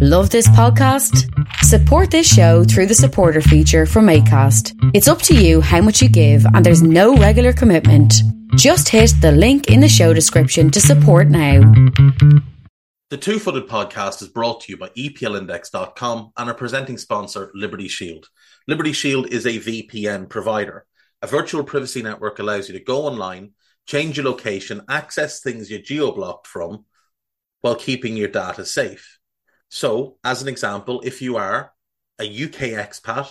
Love this podcast? Support this show through the supporter feature from Acast. It's up to you how much you give and there's no regular commitment. Just hit the link in the show description to support now. The Two-Footed Podcast is brought to you by EPLindex.com and our presenting sponsor, Liberty Shield. Liberty Shield is a VPN provider. A virtual privacy network allows you to go online, change your location, access things you're geo-blocked from, while keeping your data safe. So, as an example, if you are a UK expat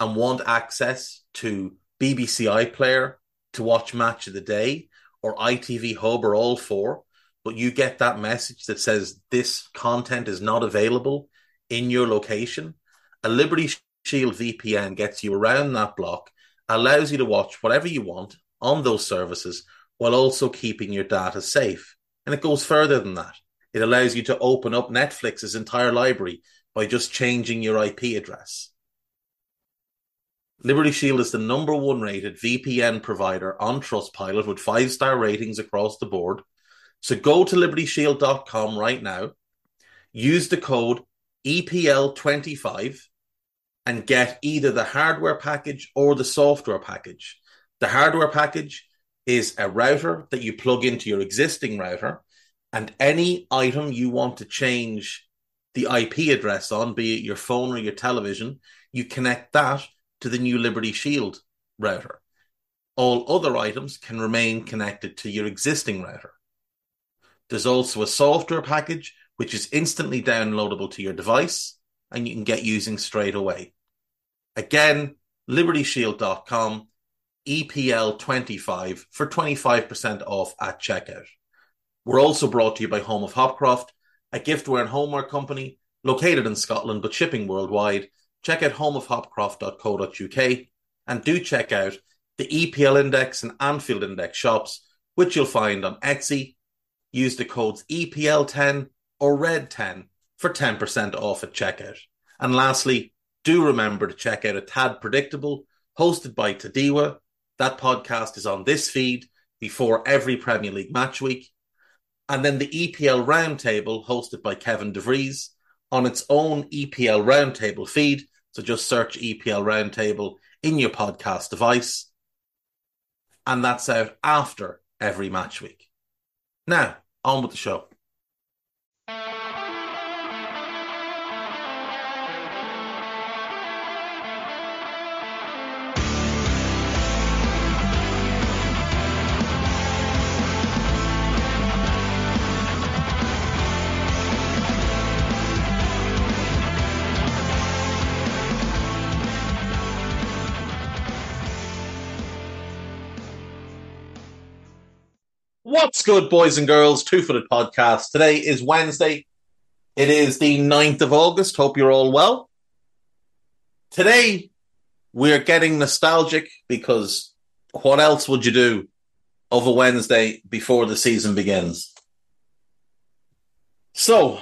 and want access to BBC iPlayer to watch Match of the Day or ITV Hub or all four, but you get that message that says this content is not available in your location, a Liberty Shield VPN gets you around that block, allows you to watch whatever you want on those services while also keeping your data safe. And it goes further than that. It allows you to open up Netflix's entire library by just changing your IP address. Liberty Shield is the number one rated VPN provider on Trustpilot with 5-star ratings across the board. So go to libertyshield.com right now, use the code EPL25 and get either the hardware package or the software package. The hardware package is a router that you plug into your existing router, and any item you want to change the IP address on, be it your phone or your television, you connect that to the new Liberty Shield router. All other items can remain connected to your existing router. There's also a software package, which is instantly downloadable to your device, and you can get using straight away. Again, libertyshield.com, EPL25 for 25% off at checkout. We're also brought to you by Home of Hopcroft, a giftware and homeware company located in Scotland but shipping worldwide. Check out homeofhopcroft.co.uk and do check out the EPL Index and Anfield Index shops, which you'll find on Etsy. Use the codes EPL10 or RED10 for 10% off at checkout. And lastly, do remember to check out A Tad Predictable, hosted by Tadiwa. That podcast is on this feed before every Premier League match week. And then the EPL Roundtable, hosted by Kevin De Vries, on its own EPL Roundtable feed. So just search EPL Roundtable in your podcast device. And that's out after every match week. Now, on with the show. What's good, boys and girls? Two-Footed Podcast. Today is Wednesday. It is the 9th of August. Hope you're all well. Today, we're getting nostalgic because what else would you do of a Wednesday before the season begins? So,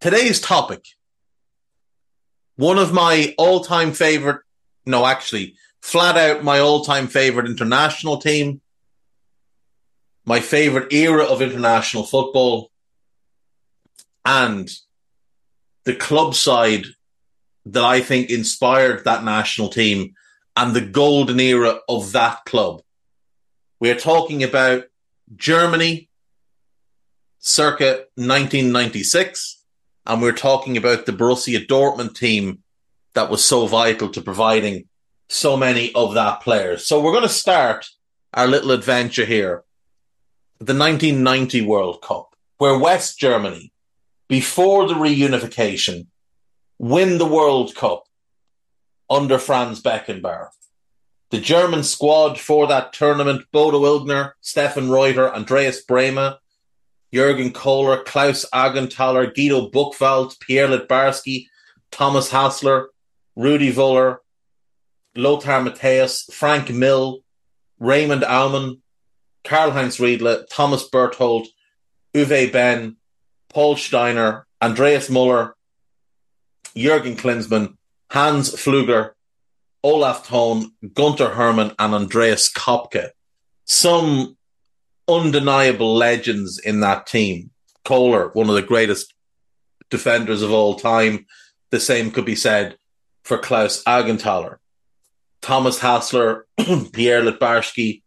today's topic. One of my all-time favourite, no, actually, flat out my all-time favourite international team. My favourite era of international football and the club side that I think inspired that national team and the golden era of that club. We're talking about Germany circa 1996, and we're talking about the Borussia Dortmund team that was so vital to providing so many of that players. So we're going to start our little adventure here. The 1990 World Cup, where West Germany, before the reunification, win the World Cup under Franz Beckenbauer. The German squad for that tournament, Bodo Illgner, Stefan Reuter, Andreas Bremer, Jürgen Kohler, Klaus Augenthaler, Guido Buchwald, Pierre Litbarski, Thomas Hassler, Rudy Voller, Lothar Matthäus, Frank Mill, Raymond Allman, Karl-Heinz Riedle, Thomas Berthold, Uwe Benn, Paul Steiner, Andreas Möller, Jürgen Klinsmann, Hans Pfluger, Olaf Thon, Gunther Hermann, and Andreas Kopke. Some undeniable legends in that team. Kohler, one of the greatest defenders of all time. The same could be said for Klaus Augenthaler. Thomas Hassler, Pierre Litbarski,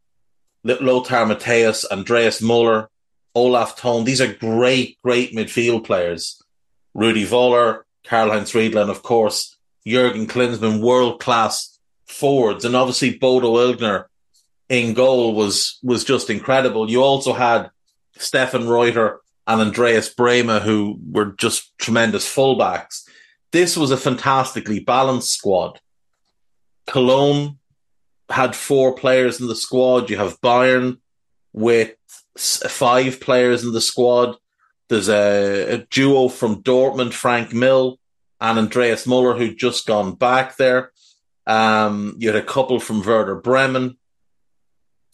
Lothar Matthäus, Andreas Möller, Olaf Thon. These are great, great midfield players. Rudy Voller, Karl-Heinz Riedle, and of course, Jürgen Klinsmann, world-class forwards. And obviously, Bodo Illgner in goal was just incredible. You also had Stefan Reuter and Andreas Bremer, who were just tremendous fullbacks. This was a fantastically balanced squad. Cologne had 4 players in the squad. You have Bayern with 5 players in the squad. There's a duo from Dortmund, Frank Mill and Andreas Möller, who'd just gone back there. You had a couple from Werder Bremen.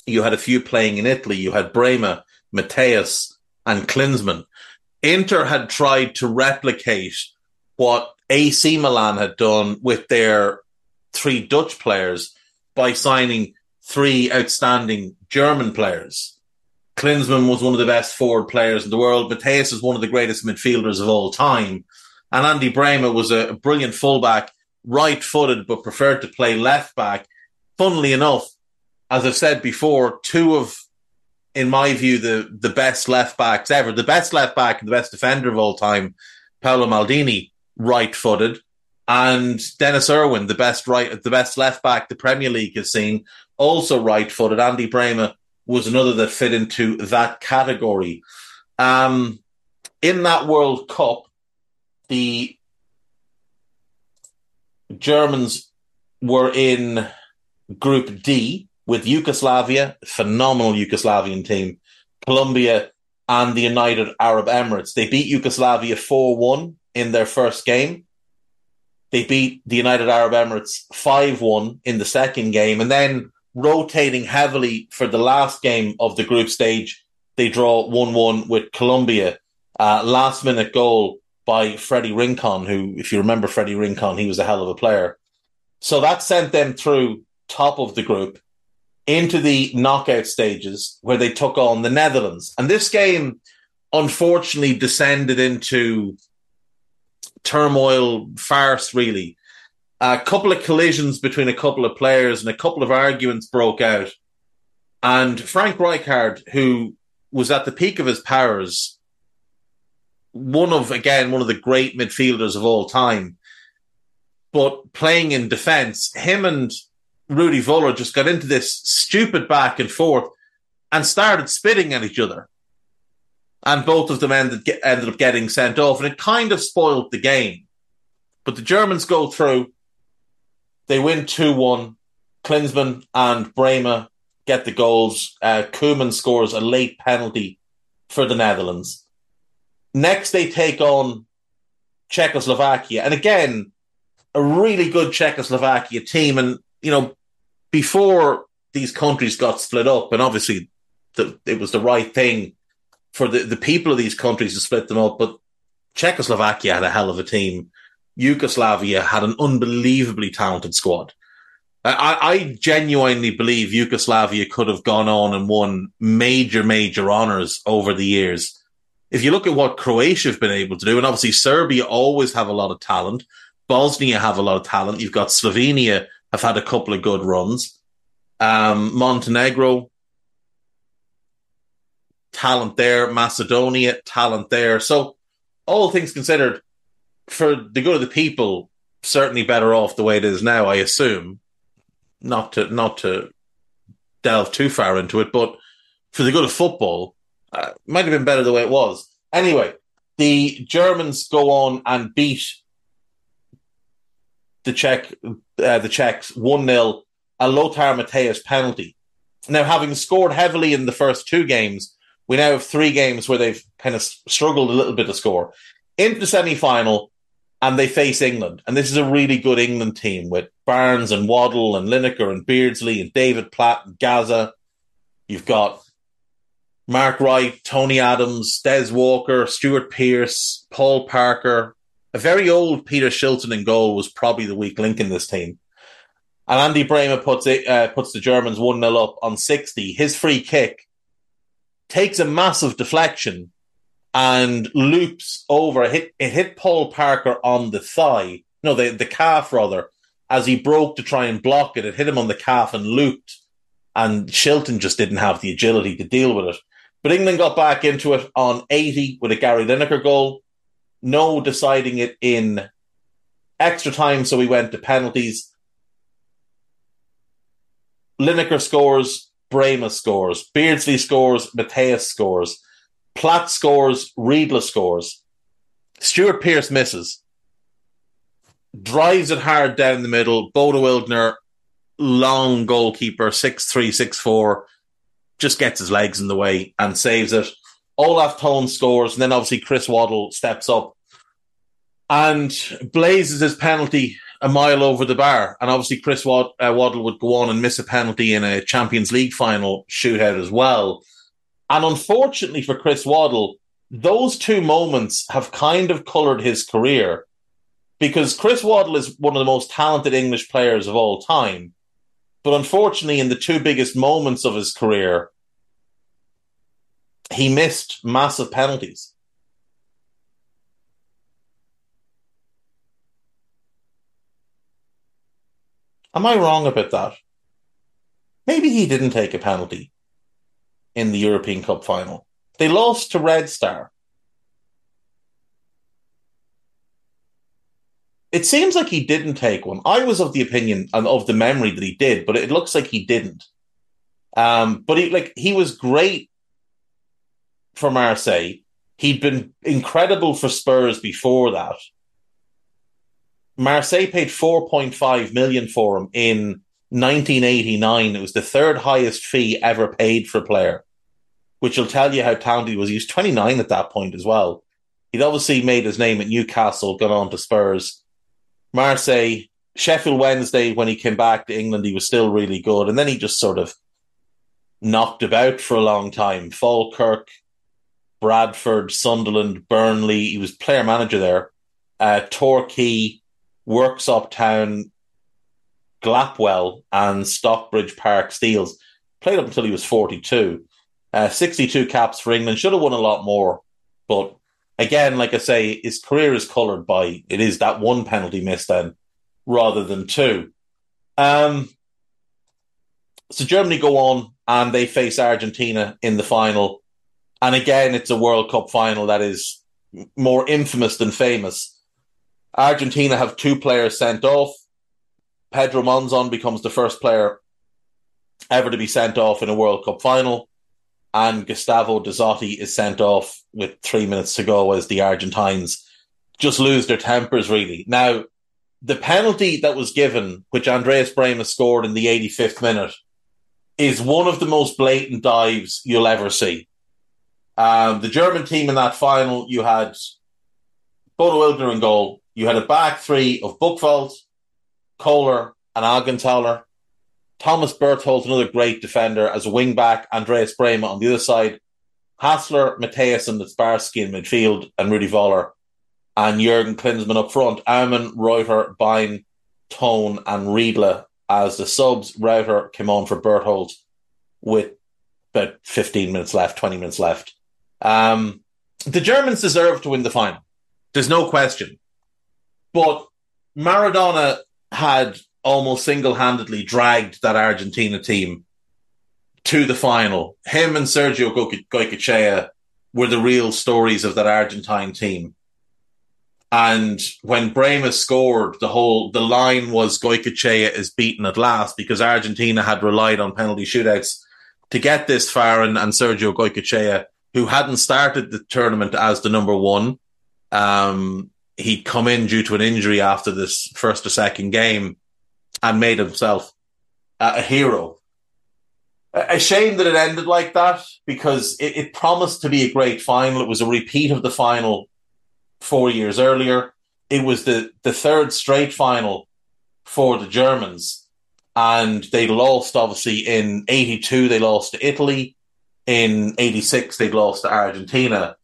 You had a few playing in Italy. You had Bremer, Matthäus and Klinsmann. Inter had tried to replicate what AC Milan had done with their 3 Dutch players by signing 3 outstanding German players. Klinsmann was one of the best forward players in the world. Matthäus is one of the greatest midfielders of all time. And Andy Bremer was a brilliant fullback, right-footed, but preferred to play left-back. Funnily enough, as I've said before, 2 of, in my view, the best left-backs ever. The best left-back and the best defender of all time, Paolo Maldini, right-footed. And Dennis Irwin, the best left-back the Premier League has seen, also right-footed. Andy Bremer was another that fit into that category. In that World Cup, the Germans were in Group D with Yugoslavia, phenomenal Yugoslavian team, Colombia and the United Arab Emirates. They beat Yugoslavia 4-1 in their first game. They beat the United Arab Emirates 5-1 in the second game. And then rotating heavily for the last game of the group stage, they draw 1-1 with Colombia. Last-minute goal by Freddie Rincon, who, if you remember Freddie Rincon, he was a hell of a player. So that sent them through top of the group into the knockout stages where they took on the Netherlands. And this game, unfortunately, descended into turmoil, farce, really. A couple of collisions between a couple of players and a couple of arguments broke out. And Frank Rijkaard, who was at the peak of his powers, one of the great midfielders of all time, but playing in defence, him and Rudy Voller just got into this stupid back and forth and started spitting at each other. And both of them ended up getting sent off, and it kind of spoiled the game. But the Germans go through. They win 2-1. Klinsmann and Bremer get the goals. Koeman scores a late penalty for the Netherlands. Next, they take on Czechoslovakia. And again, a really good Czechoslovakia team. And, you know, before these countries got split up, and obviously it was the right thing for the people of these countries to split them up, but Czechoslovakia had a hell of a team. Yugoslavia had an unbelievably talented squad. I genuinely believe Yugoslavia could have gone on and won major, major honours over the years. If you look at what Croatia have been able to do, and obviously Serbia always have a lot of talent, Bosnia have a lot of talent, you've got Slovenia have had a couple of good runs, Montenegro, talent there, Macedonia, talent there. So all things considered, for the good of the people, certainly better off the way it is now, I assume. Not to delve too far into it, but for the good of football, might have been better the way it was. Anyway, the Germans go on and beat the Czechs 1-0, a Lothar Matthäus penalty. Now, having scored heavily in the first 2 games, we now have 3 games where they've kind of struggled a little bit to score. Into the semi-final, and they face England. And this is a really good England team with Barnes and Waddle and Lineker and Beardsley and David Platt and Gaza. You've got Mark Wright, Tony Adams, Des Walker, Stuart Pearce, Paul Parker. A very old Peter Shilton in goal was probably the weak link in this team. And Andy Bremer puts the Germans 1-0 up on 60. His free kick takes a massive deflection and loops over. It hit Paul Parker on the thigh. No, the calf, rather. As he broke to try and block it, it hit him on the calf and looped. And Shilton just didn't have the agility to deal with it. But England got back into it on 80 with a Gary Lineker goal. No deciding it in extra time, so we went to penalties. Lineker scores, Bremer scores, Beardsley scores, Matthäus scores, Platt scores, Riedle scores, Stuart Pearce misses, drives it hard down the middle, Bodo Illgner, long goalkeeper, 6'3", 6'4", just gets his legs in the way and saves it. Olaf Thon scores, and then obviously Chris Waddle steps up and blazes his penalty a mile over the bar. And obviously Chris Waddle would go on and miss a penalty in a Champions League final shootout as well. And unfortunately for Chris Waddle, those two moments have kind of coloured his career, because Chris Waddle is one of the most talented English players of all time. But unfortunately, in the two biggest moments of his career, he missed massive penalties. Am I wrong about that? Maybe he didn't take a penalty in the European Cup final. They lost to Red Star. It seems like he didn't take one. I was of the opinion and of the memory that he did, but it looks like he didn't. But he was great for Marseille. He'd been incredible for Spurs before that. Marseille paid 4.5 million for him in 1989. It was the third highest fee ever paid for a player, which will tell you how talented he was. He was 29 at that point as well. He'd obviously made his name at Newcastle, gone on to Spurs, Marseille, Sheffield Wednesday. When he came back to England, he was still really good. And then he just sort of knocked about for a long time. Falkirk, Bradford, Sunderland, Burnley. He was player manager there. Torquay, Worksop Town, Glapwell, and Stockbridge Park Steels. Played up until he was 42. 62 caps for England. Should have won a lot more. But again, like I say, his career is coloured by it is that one penalty missed then rather than two. So Germany go on and they face Argentina in the final. And again, it's a World Cup final that is more infamous than famous. Argentina have two players sent off. Pedro Monzon becomes the first player ever to be sent off in a World Cup final. And Gustavo Dossotti is sent off with 3 minutes to go as the Argentines just lose their tempers, really. Now, the penalty that was given, which Andreas Bremer scored in the 85th minute, is one of the most blatant dives you'll ever see. The German team in that final, you had Bodo Illgner in goal. You had a back three of Buchwald, Kohler and Augenthaler. Thomas Berthold, another great defender, as a wing-back. Andreas Bremer on the other side. Hassler, Matthäus and Litbarski in midfield, and Rudy Voller. And Jürgen Klinsmann up front. Aumann, Reuter, Bein, Thon and Riedle as the subs. Reuter came on for Berthold with about 15 minutes left, 20 minutes left. The Germans deserve to win the final. There's no question. But Maradona had almost single-handedly dragged that Argentina team to the final. Him and Sergio Goycochea were the real stories of that Argentine team. And when Bremer scored, the line was Goycochea is beaten at last, because Argentina had relied on penalty shootouts to get this far, and Sergio Goycochea, who hadn't started the tournament as the number one, he'd come in due to an injury after this first or second game and made himself a hero. A shame that it ended like that, because it promised to be a great final. It was a repeat of the final 4 years earlier. it was the third straight final for the Germans, and they lost, obviously, in 82, they lost to Italy. In 86, they'd lost to Argentina.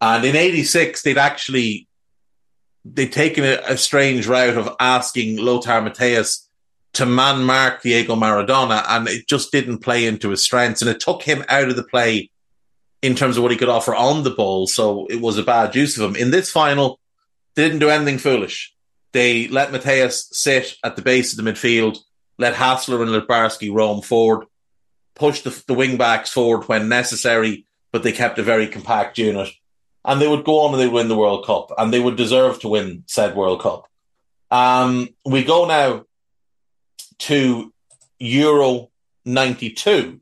And in 86, they'd taken a strange route of asking Lothar Matthäus to man-mark Diego Maradona, and it just didn't play into his strengths. And it took him out of the play in terms of what he could offer on the ball, so it was a bad use of him. In this final, they didn't do anything foolish. They let Matthäus sit at the base of the midfield, let Hassler and Litbarski roam forward, pushed the wing-backs forward when necessary, but they kept a very compact unit. And they would go on and they'd win the World Cup, and they would deserve to win said World Cup. We go now to Euro 92.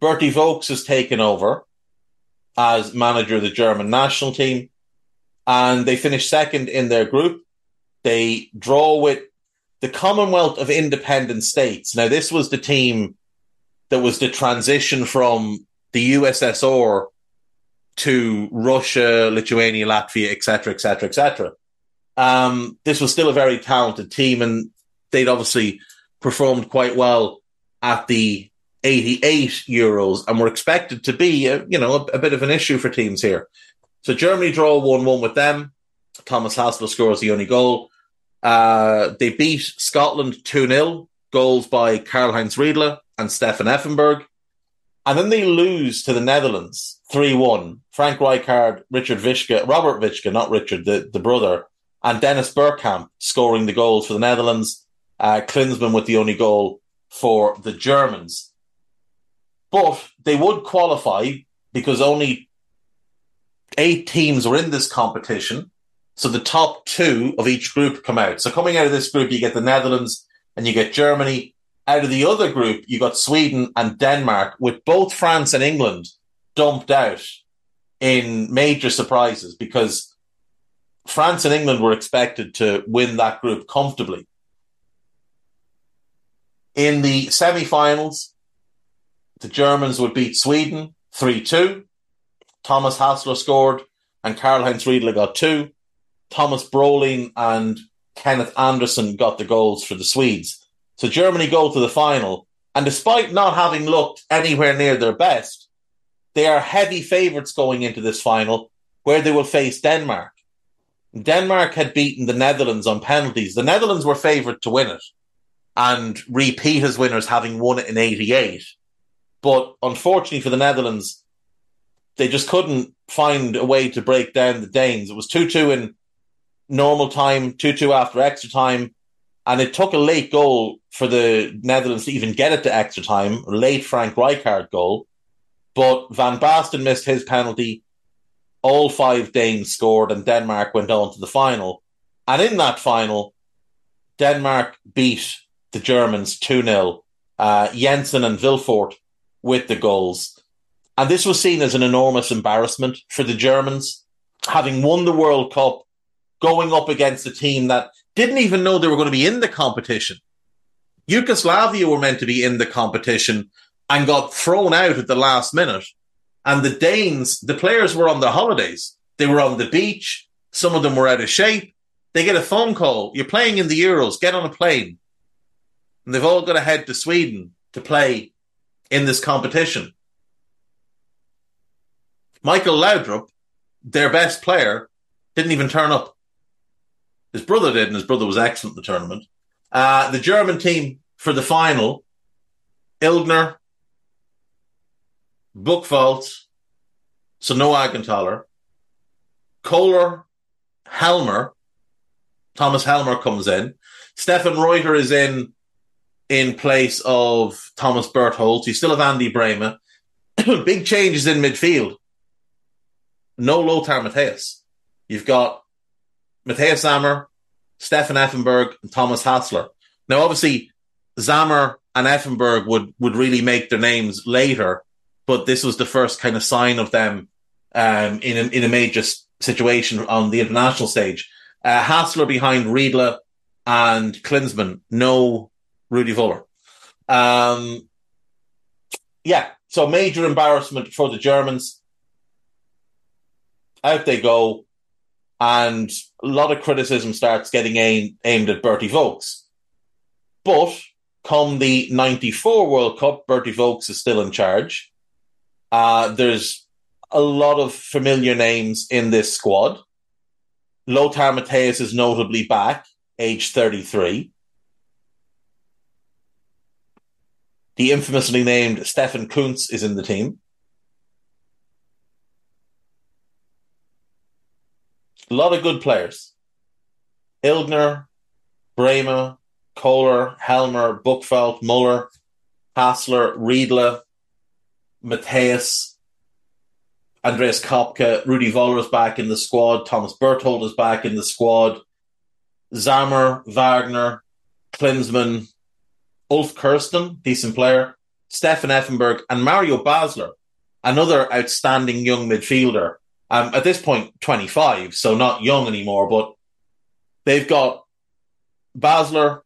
Berti Vogts has taken over as manager of the German national team, and they finished second in their group. They draw with the Commonwealth of Independent States. Now, this was the team that was the transition from the USSR to Russia, Lithuania, Latvia, etc., etc., etc. This was still a very talented team, and they'd obviously performed quite well at the 88 Euros and were expected to be, a bit of an issue for teams here. So Germany draw 1-1 with them. Thomas Hassler scores the only goal. They beat Scotland 2-0, goals by Karl-Heinz Riedle and Stefan Effenberg. And then they lose to the Netherlands 3-1. Frank Rijkaard, Robert Vitschke, not Richard, the brother, and Dennis Bergkamp scoring the goals for the Netherlands. Klinsmann with the only goal for the Germans. But they would qualify because only 8 teams were in this competition. So the top 2 of each group come out. So coming out of this group, you get the Netherlands and you get Germany. Out of the other group, you got Sweden and Denmark, with both France and England dumped out in major surprises, because France and England were expected to win that group comfortably. In the semi-finals, the Germans would beat Sweden 3-2. Thomas Hassler scored and Karl-Heinz Riedle got 2. Thomas Brolin and Kenneth Andersen got the goals for the Swedes. So Germany go to the final, and despite not having looked anywhere near their best, they are heavy favourites going into this final, where they will face Denmark. Denmark had beaten the Netherlands on penalties. The Netherlands were favourite to win it and repeat as winners, having won it in 88. But unfortunately for the Netherlands, they just couldn't find a way to break down the Danes. It was 2-2 in normal time, 2-2 after extra time, and it took a late goal for the Netherlands to even get it to extra time, late Frank Rijkaard goal. But Van Basten missed his penalty. All 5 Danes scored, and Denmark went on to the final. And in that final, Denmark beat the Germans 2-0. Jensen and Vilfort with the goals. And this was seen as an enormous embarrassment for the Germans, having won the World Cup, going up against a team that didn't even know they were going to be in the competition. Yugoslavia were meant to be in the competition and got thrown out at the last minute. And the Danes, the players were on their holidays. They were on the beach. Some of them were out of shape. They get a phone call. You're playing in the Euros. Get on a plane. And they've all got to head to Sweden to play in this competition. Michael Laudrup, their best player, didn't even turn up. His brother did, and his brother was excellent at the tournament. The German team for the final, Illgner, Buchwald, so no Augenthaler, Kohler, Helmer, Thomas Helmer comes in. Stefan Reuter is in place of Thomas Berthold. You still have Andy Bremer. Big changes in midfield. No Lothar Matthäus. You've got Matthias Sammer, Stefan Effenberg, and Thomas Hassler. Now, obviously, Sammer and Effenberg would really make their names later, but this was the first kind of sign of them in a major situation on the international stage. Hassler behind Riedle and Klinsmann. No Rudy Voller. So major embarrassment for the Germans. Out they go. And a lot of criticism starts getting aimed at Berti Vogts. But come the 94 World Cup, Berti Vogts is still in charge. There's a lot of familiar names in this squad. Lothar Matthäus is notably back, age 33. The infamously named Stefan Kuntz is in the team. A lot of good players. Illgner, Bremer, Kohler, Helmer, Buchwald, Müller, Hassler, Riedle, Matthäus, Andreas Kopke, Rudy Voller is back in the squad, Thomas Berthold is back in the squad, Sammer, Wagner, Klinsmann, Ulf Kirsten, decent player, Stefan Effenberg, and Mario Basler, another outstanding young midfielder. At this point, 25, so not young anymore, but they've got Basler,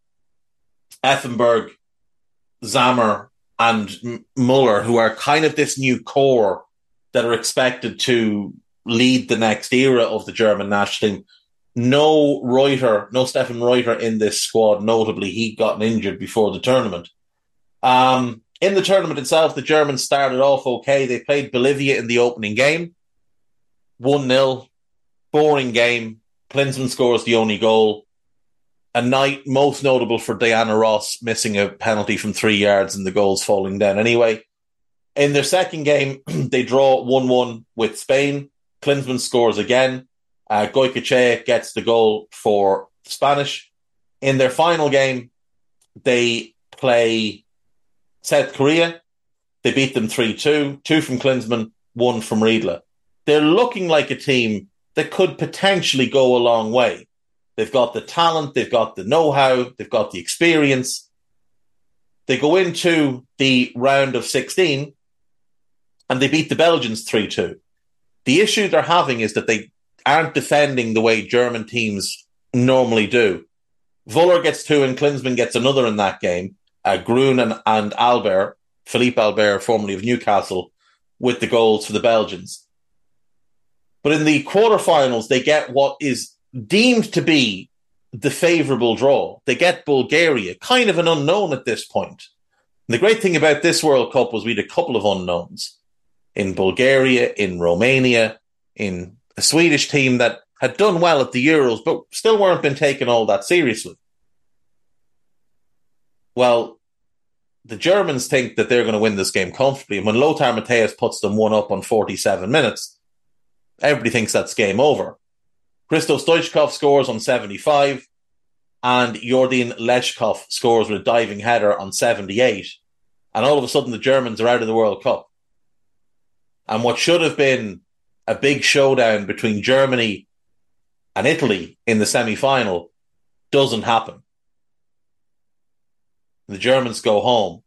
Effenberg, Sammer, and Müller, who are kind of this new core that are expected to lead the next era of the German national team. No Reuter, no Stefan Reuter in this squad, notably. He'd gotten injured before the tournament. In the tournament itself, the Germans started off okay. They played Bolivia in the opening game. 1-0, boring game. Klinsmann scores the only goal. A night most notable for Diana Ross, missing a penalty from 3 yards and the goals falling down anyway. In their second game, they draw 1-1 with Spain. Klinsmann scores again. Goycochea gets the goal for the Spanish. In their final game, they play South Korea. They beat them 3-2. Two from Klinsmann, one from Riedle. They're looking like a team that could potentially go a long way. They've got the talent, they've got the know-how, they've got the experience. They go into the round of 16 and they beat the Belgians 3-2. The issue they're having is that they aren't defending the way German teams normally do. Voller gets two and Klinsmann gets another in that game. Grun and Albert, Philippe Albert, formerly of Newcastle, with the goals for the Belgians. But in the quarterfinals, they get what is deemed to be the favourable draw. They get Bulgaria, kind of an unknown at this point. And the great thing about this World Cup was we had a couple of unknowns in Bulgaria, in Romania, in a Swedish team that had done well at the Euros, but still weren't been taken all that seriously. Well, the Germans think that they're going to win this game comfortably. And when Lothar Matthäus puts them one up on 47 minutes, everybody thinks that's game over. Christos Stoichkov scores on 75 and Jordan Lechkov scores with a diving header on 78. And all of a sudden, the Germans are out of the World Cup. And what should have been a big showdown between Germany and Italy in the semi-final doesn't happen. The Germans go home.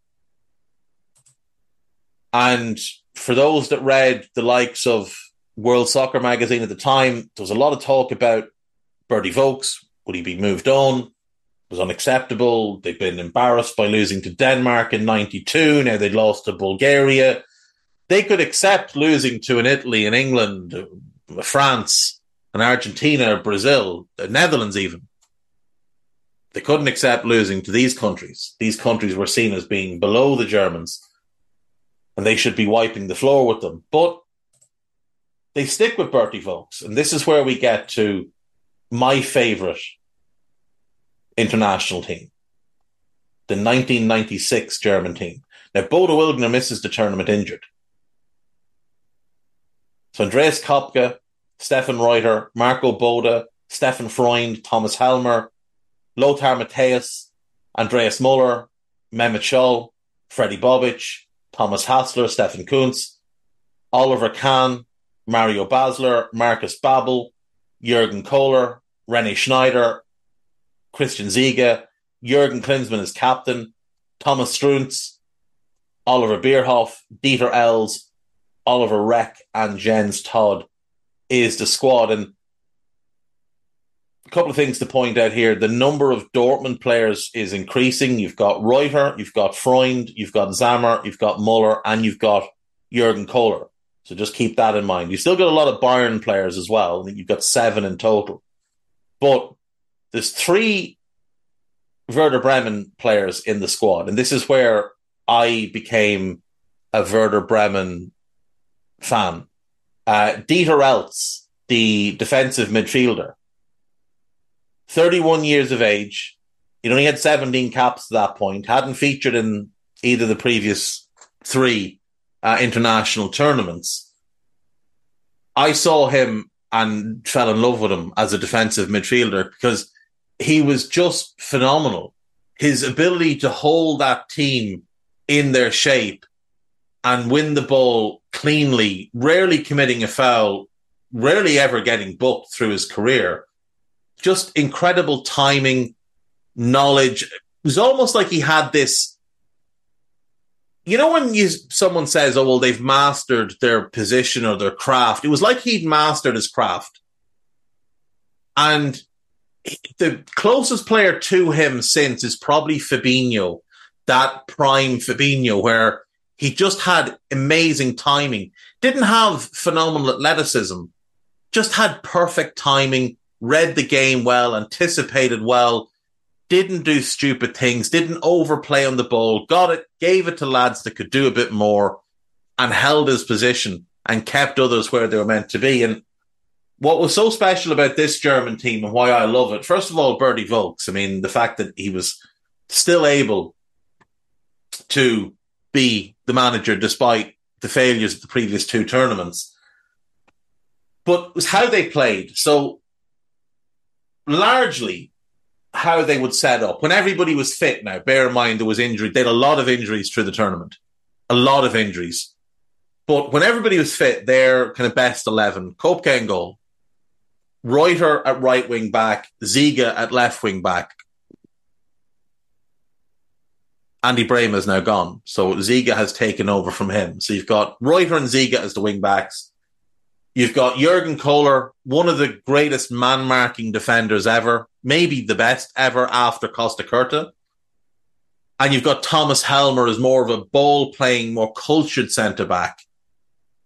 And for those that read the likes of World Soccer magazine at the time, there was a lot of talk about Berti Vogts. Would he be moved on? It was unacceptable. They'd been embarrassed by losing to Denmark in 92. Now they'd lost to Bulgaria. They could accept losing to an Italy, an England, France, an Argentina, Brazil, the Netherlands even. They couldn't accept losing to these countries. These countries were seen as being below the Germans and they should be wiping the floor with them. But they stick with Berti Vogts, and this is where we get to my favourite international team, the 1996 German team. Now, Bodo Illgner misses the tournament injured. So Andreas Kopke, Stefan Reuter, Marco Bode, Stefan Freund, Thomas Helmer, Lothar Matthäus, Andreas Möller, Mehmet Scholl, Freddie Bobic, Thomas Hassler, Stefan Kuntz, Oliver Kahn, Mario Basler, Marcus Babbel, Jürgen Kohler, René Schneider, Christian Ziege, Jürgen Klinsmann as captain, Thomas Strunz, Oliver Bierhoff, Dieter Ells, Oliver Reck, and Jens Todd is the squad. And a couple of things to point out here. The number of Dortmund players is increasing. You've got Reuter, you've got Freund, you've got Sammer, you've got Müller, and you've got Jürgen Kohler. So just keep that in mind. You've still got a lot of Bayern players as well. I think you've got 7 in total. But there's 3 Werder Bremen players in the squad. And this is where I became a Werder Bremen fan. Dieter Ells, the defensive midfielder, 31 years of age. He only had 17 caps at that point. Hadn't featured in either the previous 3 international tournaments. I saw him and fell in love with him as a defensive midfielder because he was just phenomenal. His ability to hold that team in their shape and win the ball cleanly, rarely committing a foul, rarely ever getting booked through his career. Just incredible timing, knowledge. It was almost like he had this, you know, when someone says, oh, well, they've mastered their position or their craft. It was like he'd mastered his craft. And the closest player to him since is probably Fabinho, that prime Fabinho, where he just had amazing timing. Didn't have phenomenal athleticism, just had perfect timing, read the game well, anticipated well, didn't do stupid things, didn't overplay on the ball, got it, gave it to lads that could do a bit more and held his position and kept others where they were meant to be. And what was so special about this German team and why I love it, first of all, Berti Vogts. I mean, the fact that he was still able to be the manager despite the failures of the previous 2 tournaments. But it was how they played. So largely how they would set up. When everybody was fit now, bear in mind there was injury. They had a lot of injuries through the tournament. A lot of injuries. But when everybody was fit, their kind of best 11, Kopke in goal, Reuter at right wing back, Ziege at left wing back. Andy Bremer is now gone, so Ziege has taken over from him. So you've got Reuter and Ziege as the wing-backs. You've got Jürgen Kohler, one of the greatest man-marking defenders ever, maybe the best ever after Costa Curta. And you've got Thomas Helmer as more of a ball-playing, more cultured centre-back.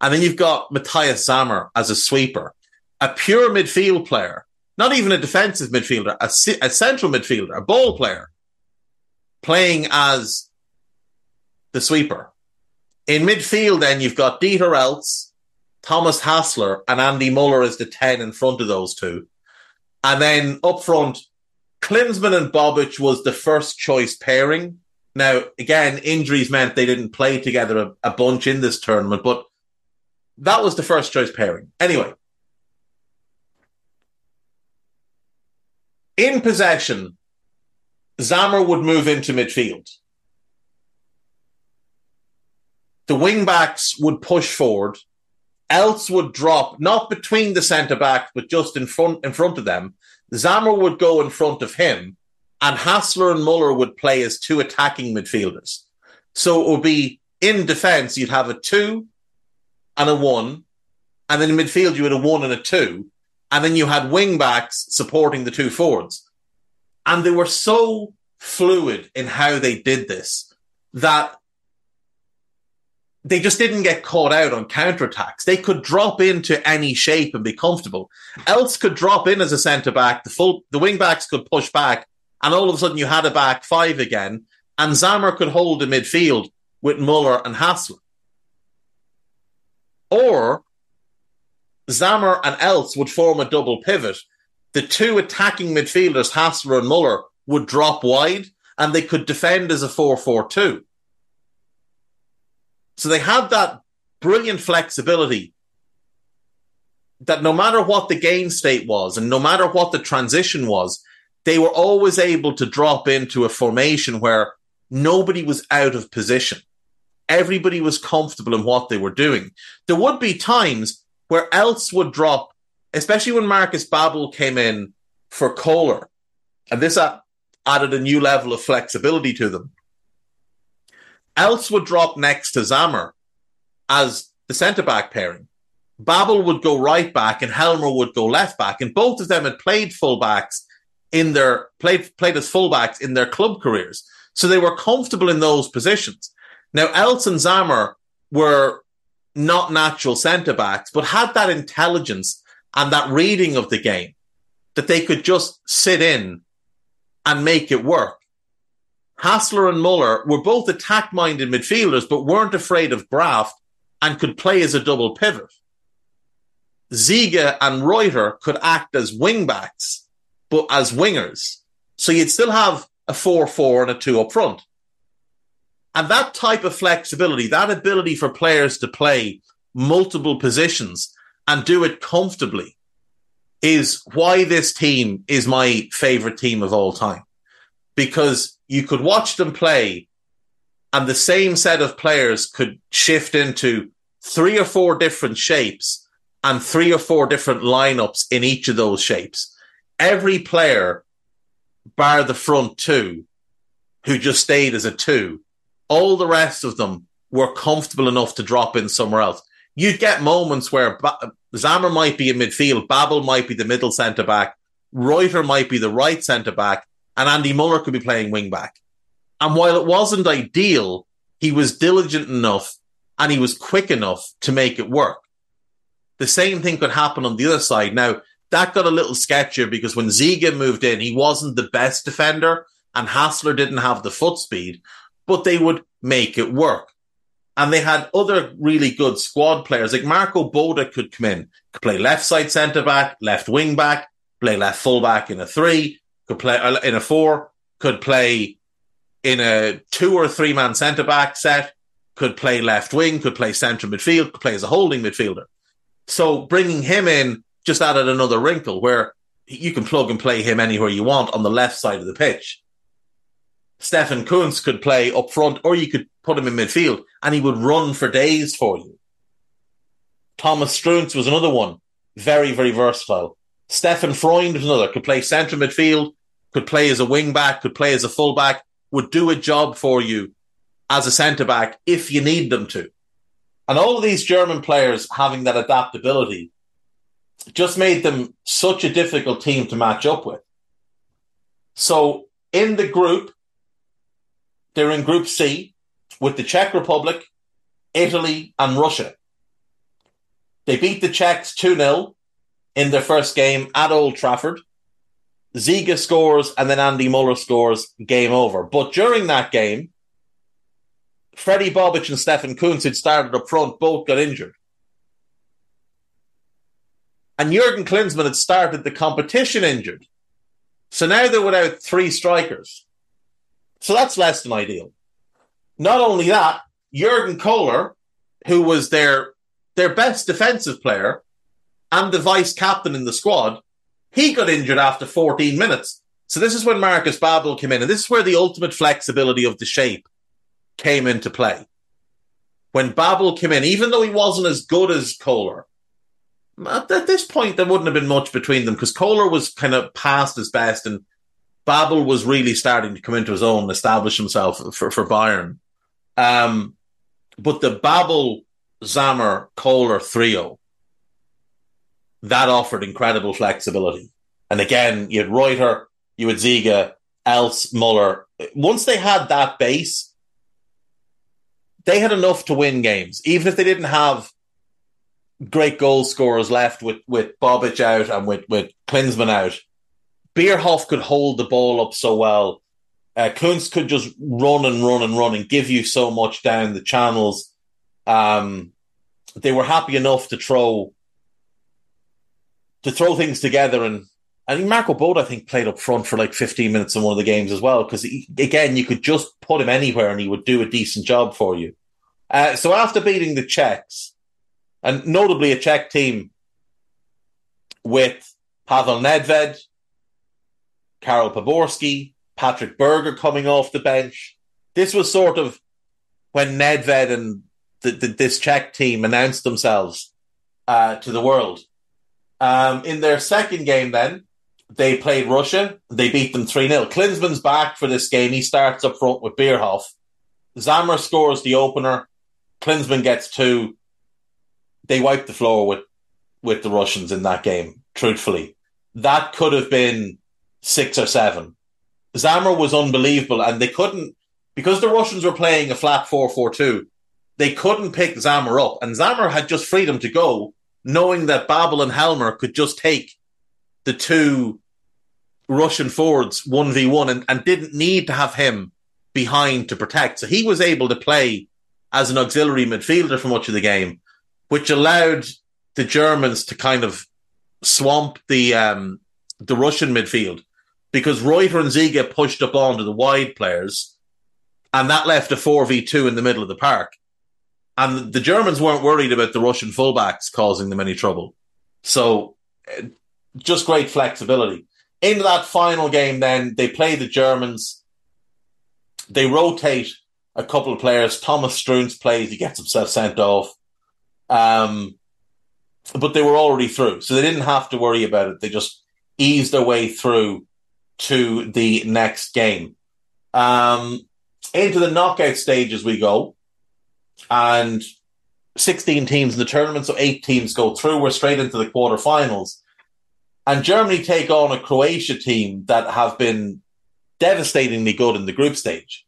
And then you've got Matthias Sammer as a sweeper, a pure midfield player, not even a defensive midfielder, a central midfielder, a ball player, playing as the sweeper. In midfield, then, you've got Dieter Elts, Thomas Hassler, and Andy Möller as the 10 in front of those 2. And then up front, Klinsmann and Bobic was the first choice pairing. Now, again, injuries meant they didn't play together a bunch in this tournament, but that was the first choice pairing. Anyway, in possession, Sammer would move into midfield. The wing-backs would push forward. Elts would drop, not between the centre-backs, but just in front of them. Sammer would go in front of him, and Hassler and Möller would play as 2 attacking midfielders. So it would be, in defence, you'd have a 2 and a 1, and then in midfield you had a 1 and a 2, and then you had wing-backs supporting the 2 forwards. And they were so fluid in how they did this that they just didn't get caught out on counterattacks. They could drop into any shape and be comfortable. Elts could drop in as a centre-back. The wing-backs could push back. And all of a sudden you had a back 5 again. And Sammer could hold the midfield with Möller and Hassler. Or Sammer and Elts would form a double pivot. The 2 attacking midfielders, Hassler and Möller, would drop wide and they could defend as a 4-4-2. So they had that brilliant flexibility that no matter what the game state was and no matter what the transition was, they were always able to drop into a formation where nobody was out of position. Everybody was comfortable in what they were doing. There would be times where Elts would drop, especially when Marcus Babbel came in for Kohler. And this added a new level of flexibility to them. Elts would drop next to Sammer as the centre-back pairing. Babbel would go right back and Helmer would go left back. And both of them had played as fullbacks in their club careers. So they were comfortable in those positions. Now, Elts and Sammer were not natural centre-backs, but had that intelligence and that reading of the game that they could just sit in and make it work. Hassler and Muller were both attack-minded midfielders, but weren't afraid of graft and could play as a double pivot. Ziege and Reuter could act as wing-backs, but as wingers. So you'd still have a 4-4 and a 2 up front. And that type of flexibility, that ability for players to play multiple positions and do it comfortably, is why this team is my favourite team of all time. Because you could watch them play and the same set of players could shift into 3 or 4 different shapes and 3 or 4 different lineups in each of those shapes. Every player, bar the front 2, who just stayed as a 2, all the rest of them were comfortable enough to drop in somewhere else. You'd get moments where Sammer might be in midfield, Babbel might be the middle centre-back, Reuter might be the right centre-back, and Andy Muller could be playing wing-back. And while it wasn't ideal, he was diligent enough and he was quick enough to make it work. The same thing could happen on the other side. Now, that got a little sketchier because when Ziege moved in, he wasn't the best defender and Hassler didn't have the foot speed, but they would make it work. And they had other really good squad players. Like Marco Boda could come in, could play left side centre-back, left wing-back, play left full-back in a 3, could play in a 4, could play in a 2 or 3-man centre-back set, could play left wing, could play central midfield, could play as a holding midfielder. So bringing him in just added another wrinkle where you can plug and play him anywhere you want on the left side of the pitch. Stefan Kuntz could play up front, or you could put him in midfield and he would run for days for you. Thomas Strunz was another one, very, very versatile. Stefan Freund was another, could play central midfield, could play as a wing back, could play as a full back, would do a job for you as a centre back if you need them to. And all of these German players having that adaptability just made them such a difficult team to match up with. So in the group, they're in Group C with the Czech Republic, Italy and Russia. They beat the Czechs 2-0 in their first game at Old Trafford. Ziege scores and then Andy Muller scores, game over. But during that game, Freddie Bobic and Stefan Kuntz, who'd started up front, both got injured. And Jürgen Klinsmann had started the competition injured. So now they're without 3 strikers. So that's less than ideal. Not only that, Jürgen Kohler, who was their best defensive player and the vice captain in the squad, he got injured after 14 minutes. So this is when Marcus Babbel came in, and this is where the ultimate flexibility of the shape came into play. When Babbel came in, even though he wasn't as good as Kohler, at this point there wouldn't have been much between them because Kohler was kind of past his best and Babbel was really starting to come into his own, establish himself for Bayern. But the Babbel, Sammer, Kohler trio, that offered incredible flexibility. And again, you had Reuter, you had Ziege, Ells, Muller. Once they had that base, they had enough to win games, even if they didn't have great goal scorers left with Bobic out and with Klinsmann out. Bierhoff could hold the ball up so well. Kuntz could just run and give you so much down the channels. They were happy enough to throw things together. And I think Marco Boda, played up front for like 15 minutes in one of the games as well because, again, you could just put him anywhere and he would do a decent job for you. So after beating the Czechs, and notably a Czech team with Pavel Nedved, Karel Poborský, Patrick Berger coming off the bench. This was sort of when Nedved and this Czech team announced themselves to the world. In their second game then, they played Russia. They beat them 3-0. Klinsmann's back for this game. He starts up front with Bierhoff. Sammer scores the opener. Klinsmann gets 2. They wiped the floor with the Russians in that game, truthfully. That could have been 6 or 7. Sammer was unbelievable, and they couldn't, because the Russians were playing a flat 4-4-2, they couldn't pick Sammer up, and Sammer had just freedom to go, knowing that Babbel and Helmer could just take the two Russian forwards 1v1 and didn't need to have him behind to protect. So he was able to play as an auxiliary midfielder for much of the game, which allowed the Germans to kind of swamp the Russian midfield, because Reuter and Ziege pushed up onto the wide players, and that left a 4v2 in the middle of the park. And the Germans weren't worried about the Russian fullbacks causing them any trouble. So just great flexibility. Into that final game then, they play the Germans. They rotate a couple of players. Thomas Strunz plays. He gets himself sent off. But they were already through, so they didn't have to worry about it. They just eased their way through to the next game. Into the knockout stage as we go. And 16 teams in the tournament, so 8 teams go through. We're straight into the quarterfinals. And Germany take on a Croatia team that have been devastatingly good in the group stage.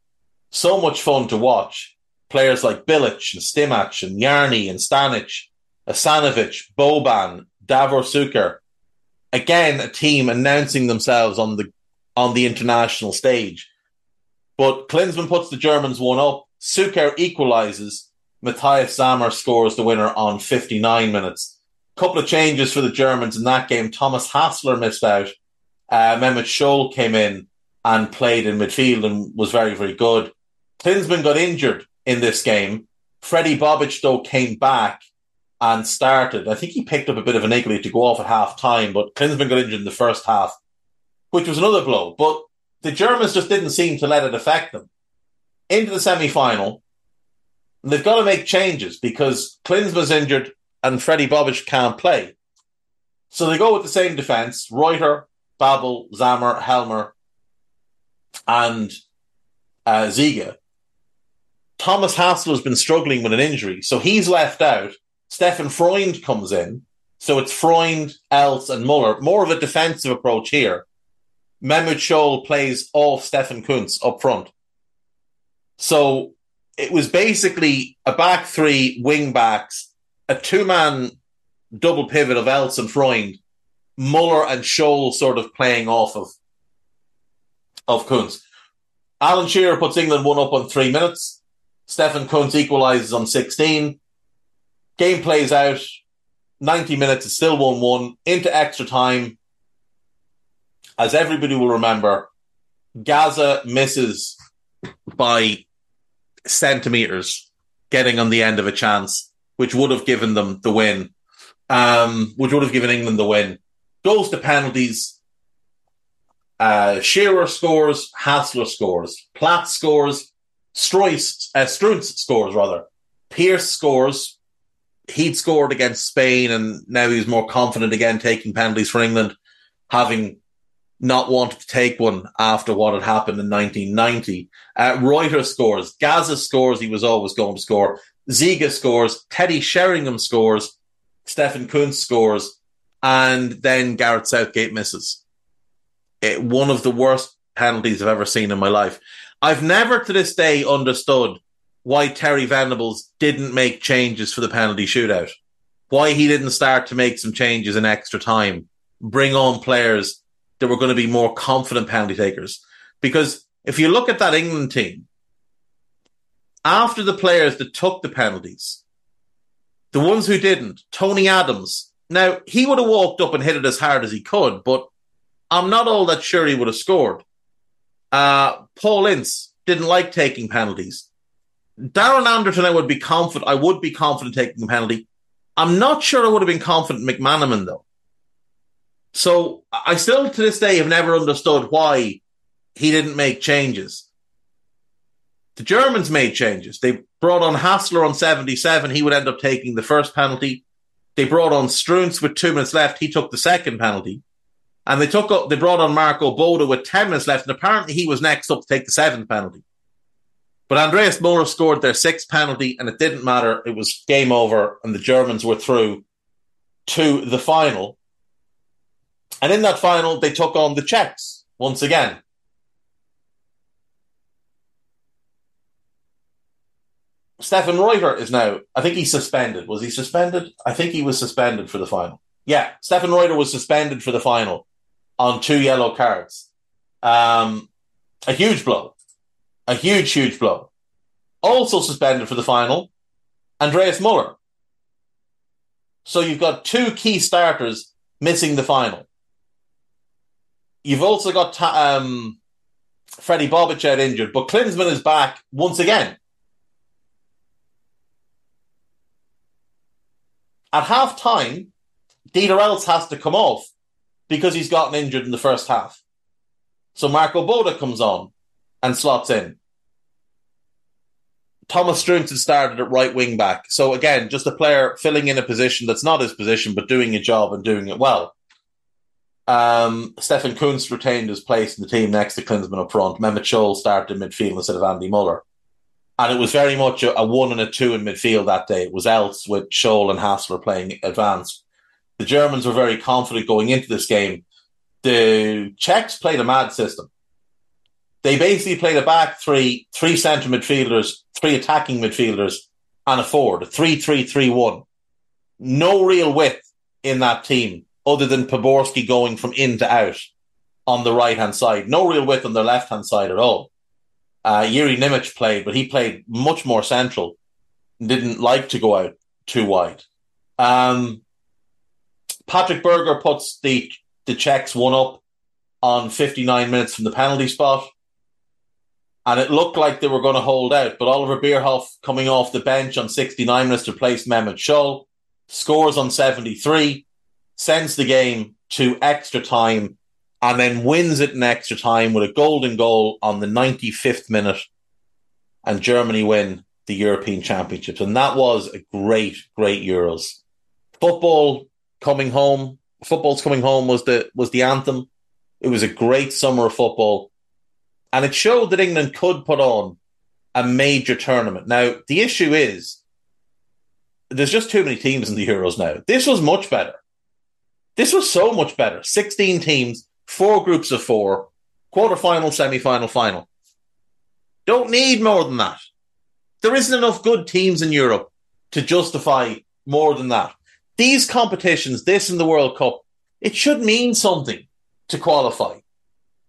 So much fun to watch. Players like Bilic and Stimac and Jarni and Stanic, Asanovic, Boban, Davor Šuker. Again, a team announcing themselves on the international stage. But Klinsmann puts the Germans 1-0. Šuker equalises. Matthias Sammer scores the winner on 59 minutes. Couple of changes for the Germans in that game. Thomas Hassler missed out. Mehmet Scholl came in and played in midfield and was very, very good. Klinsmann got injured in this game. Freddie Bobic, though, came back and started. I think he picked up a bit of an iggly to go off at half-time, but Klinsmann got injured in the first half, which was another blow. But the Germans just didn't seem to let it affect them. Into the semi-final, they've got to make changes because Klinsmann's injured and Freddie Bobic can't play. So they go with the same defence, Reuter, Babbel, Sammer, Helmer, and Ziege. Thomas Hassler's been struggling with an injury, so he's left out. Stefan Freund comes in, so it's Freund, Ells, and Müller. More of a defensive approach here. Mehmet Scholl plays off Stefan Kuntz up front. So it was basically a back three, wing backs, a two-man double pivot of Elts and Freund, Müller and Scholl sort of playing off of Kuntz. Alan Shearer puts England 1-up on 3 minutes. Stefan Kuntz equalises on 16. Game plays out. 90 minutes is still 1-1. Into extra time. As everybody will remember, Gaza misses by centimetres, getting on the end of a chance, which would have given them the win, which would have given England the win. Goes to penalties. Shearer scores, Hassler scores, Platt scores, Strunz scores, rather. Pearce scores. He'd scored against Spain, and now he's more confident again taking penalties for England, having not wanted to take one after what had happened in 1990. Reuter scores. Gaza scores. He was always going to score. Ziege scores. Teddy Sheringham scores. Stefan Kuntz scores. And then Gareth Southgate misses. One of the worst penalties I've ever seen in my life. I've never to this day understood why Terry Venables didn't make changes for the penalty shootout. Why he didn't start to make some changes in extra time. Bring on players that were going to be more confident penalty takers. Because if you look at that England team, after the players that took the penalties, the ones who didn't, Tony Adams, now he would have walked up and hit it as hard as he could, but I'm not all that sure he would have scored. Paul Ince didn't like taking penalties. Darren Anderton, I would be confident taking the penalty. I'm not sure I would have been confident McManaman, though. So I still, to this day, have never understood why he didn't make changes. The Germans made changes. They brought on Hassler on 77. He would end up taking the first penalty. They brought on Strunz with 2 minutes left. He took the second penalty. And they brought on Marco Bode with 10 minutes left, and apparently he was next up to take the seventh penalty. But Andreas Möller scored their sixth penalty, and it didn't matter. It was game over, and the Germans were through to the final. And in that final, they took on the Czechs once again. Stefan Reuter is now, I think he's suspended. Was he suspended? I think he was suspended for the final. Yeah, Stefan Reuter was suspended for the final on 2 yellow cards. A huge blow. A huge, huge blow. Also suspended for the final, Andreas Möller. So you've got 2 key starters missing the final. You've also got Freddie Bobic out injured, but Klinsmann is back once again. At half-time, Dieter Ells has to come off because he's gotten injured in the first half. So Marco Bode comes on and slots in. Thomas Strunz had started at right wing back. So again, just a player filling in a position that's not his position, but doing a job and doing it well. Stefan Kuntz retained his place in the team next to Klinsmann up front. Mehmet Scholl started in midfield instead of Andy Möller. And it was very much a 1 and a 2 in midfield that day. It was Ells with Scholl and Hassler playing advanced. The Germans were very confident going into this game. The Czechs played a mad system. They basically played a back three, 3 centre midfielders, 3 attacking midfielders, and a forward. 3-3-3-1. No real width in that team other than Poborski going from in to out on the right-hand side. No real width on the left-hand side at all. Jiri Nimic played, but he played much more central. Didn't like to go out too wide. Patrick Berger puts the Czechs 1 up on 59 minutes from the penalty spot. And it looked like they were going to hold out. But Oliver Bierhoff, coming off the bench on 69 minutes to replace Mehmet Scholl, scores on 73, sends the game to extra time, and then wins it in extra time with a golden goal on the 95th minute, and Germany win the European Championships. And that was a great, great Euros. Football's coming home was the anthem. It was a great summer of football, and it showed that England could put on a major tournament. Now, the issue is there's just too many teams in the Euros now. This was much better. This was so much better. 16 teams, 4 groups of 4, quarterfinal, semi-final, final. Don't need more than that. There isn't enough good teams in Europe to justify more than that. These competitions, this and the World Cup, it should mean something to qualify.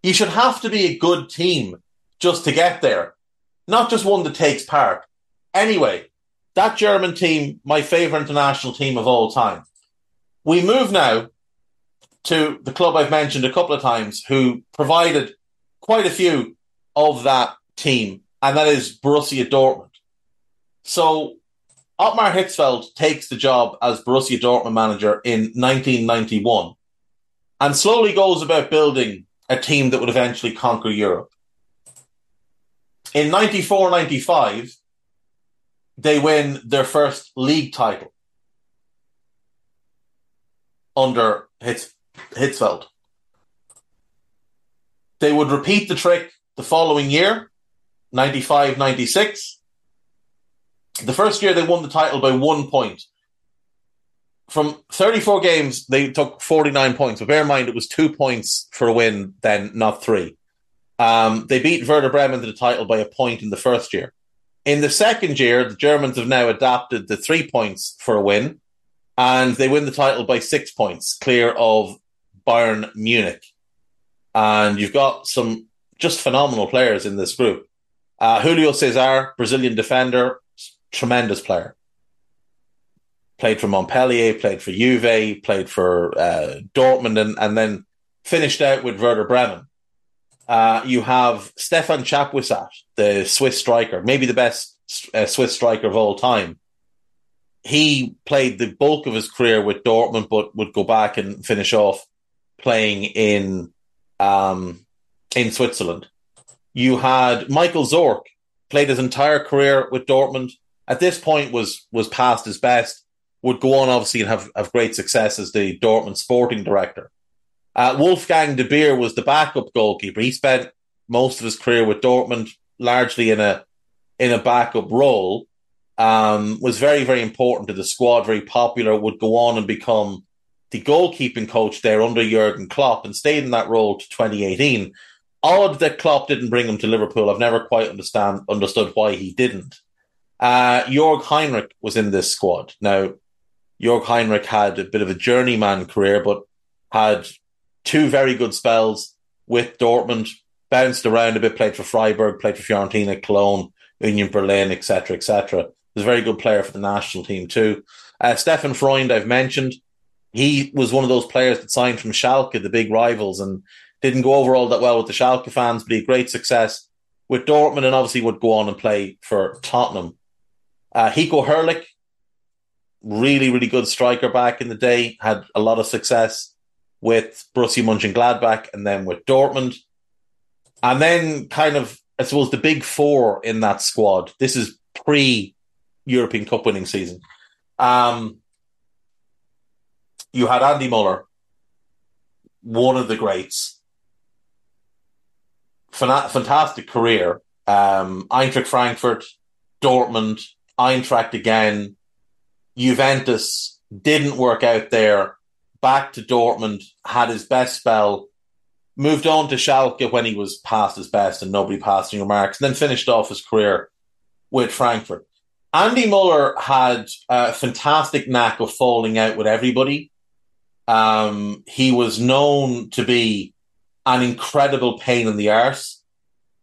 You should have to be a good team just to get there, not just one that takes part. Anyway, that German team, my favourite international team of all time. We move now to the club I've mentioned a couple of times, who provided quite a few of that team, and that is Borussia Dortmund. So Ottmar Hitzfeld takes the job as Borussia Dortmund manager in 1991 and slowly goes about building a team that would eventually conquer Europe. In 94-95, they win their first league title under Hitzfeld. They would repeat the trick the following year, 95-96. The first year they won the title by 1 point. From 34 games, they took 49 points. But bear in mind, it was 2 points for a win then, not 3. They beat Werder Bremen to the title by a point in the first year. In the second year, the Germans have now adapted the 3 points for a win, and they win the title by 6 points, clear of Bayern Munich. And you've got some just phenomenal players in this group. Julio Cesar, Brazilian defender, tremendous player. Played for Montpellier, played for Juve, played for Dortmund, and then finished out with Werder Bremen. You have Stefan Chapuisat, the Swiss striker, maybe the best Swiss striker of all time. He played the bulk of his career with Dortmund, but would go back and finish off playing in Switzerland. You had Michael Zorc, played his entire career with Dortmund. At this point, was past his best. Would go on, obviously, and have great success as the Dortmund sporting director. Wolfgang de Beer was the backup goalkeeper. He spent most of his career with Dortmund, largely in a backup role. Was very, very important to the squad, very popular, would go on and become the goalkeeping coach there under Jurgen Klopp and stayed in that role to 2018. Odd that Klopp didn't bring him to Liverpool. I've never quite understood why he didn't. Jörg Heinrich was in this squad. Now, Jörg Heinrich had a bit of a journeyman career, but had two very good spells with Dortmund, bounced around a bit, played for Freiburg, played for Fiorentina, Cologne, Union Berlin, etc., etc. He was a very good player for the national team too. Stefan Freund, I've mentioned, he was one of those players that signed from Schalke, the big rivals, and didn't go over all that well with the Schalke fans, but he had great success with Dortmund and obviously would go on and play for Tottenham. Heiko Herrlich, really, really good striker back in the day, had a lot of success with Borussia Mönchengladbach and then with Dortmund. And then kind of, I suppose, the big four in that squad. This is pre-European Cup winning season. You had Andy Muller, one of the greats. Fantastic career. Eintracht Frankfurt, Dortmund, Eintracht again, Juventus, didn't work out there. Back to Dortmund, had his best spell, moved on to Schalke when he was past his best and nobody passed any remarks, and then finished off his career with Frankfurt. Andy Muller had a fantastic knack of falling out with everybody. He was known to be an incredible pain in the arse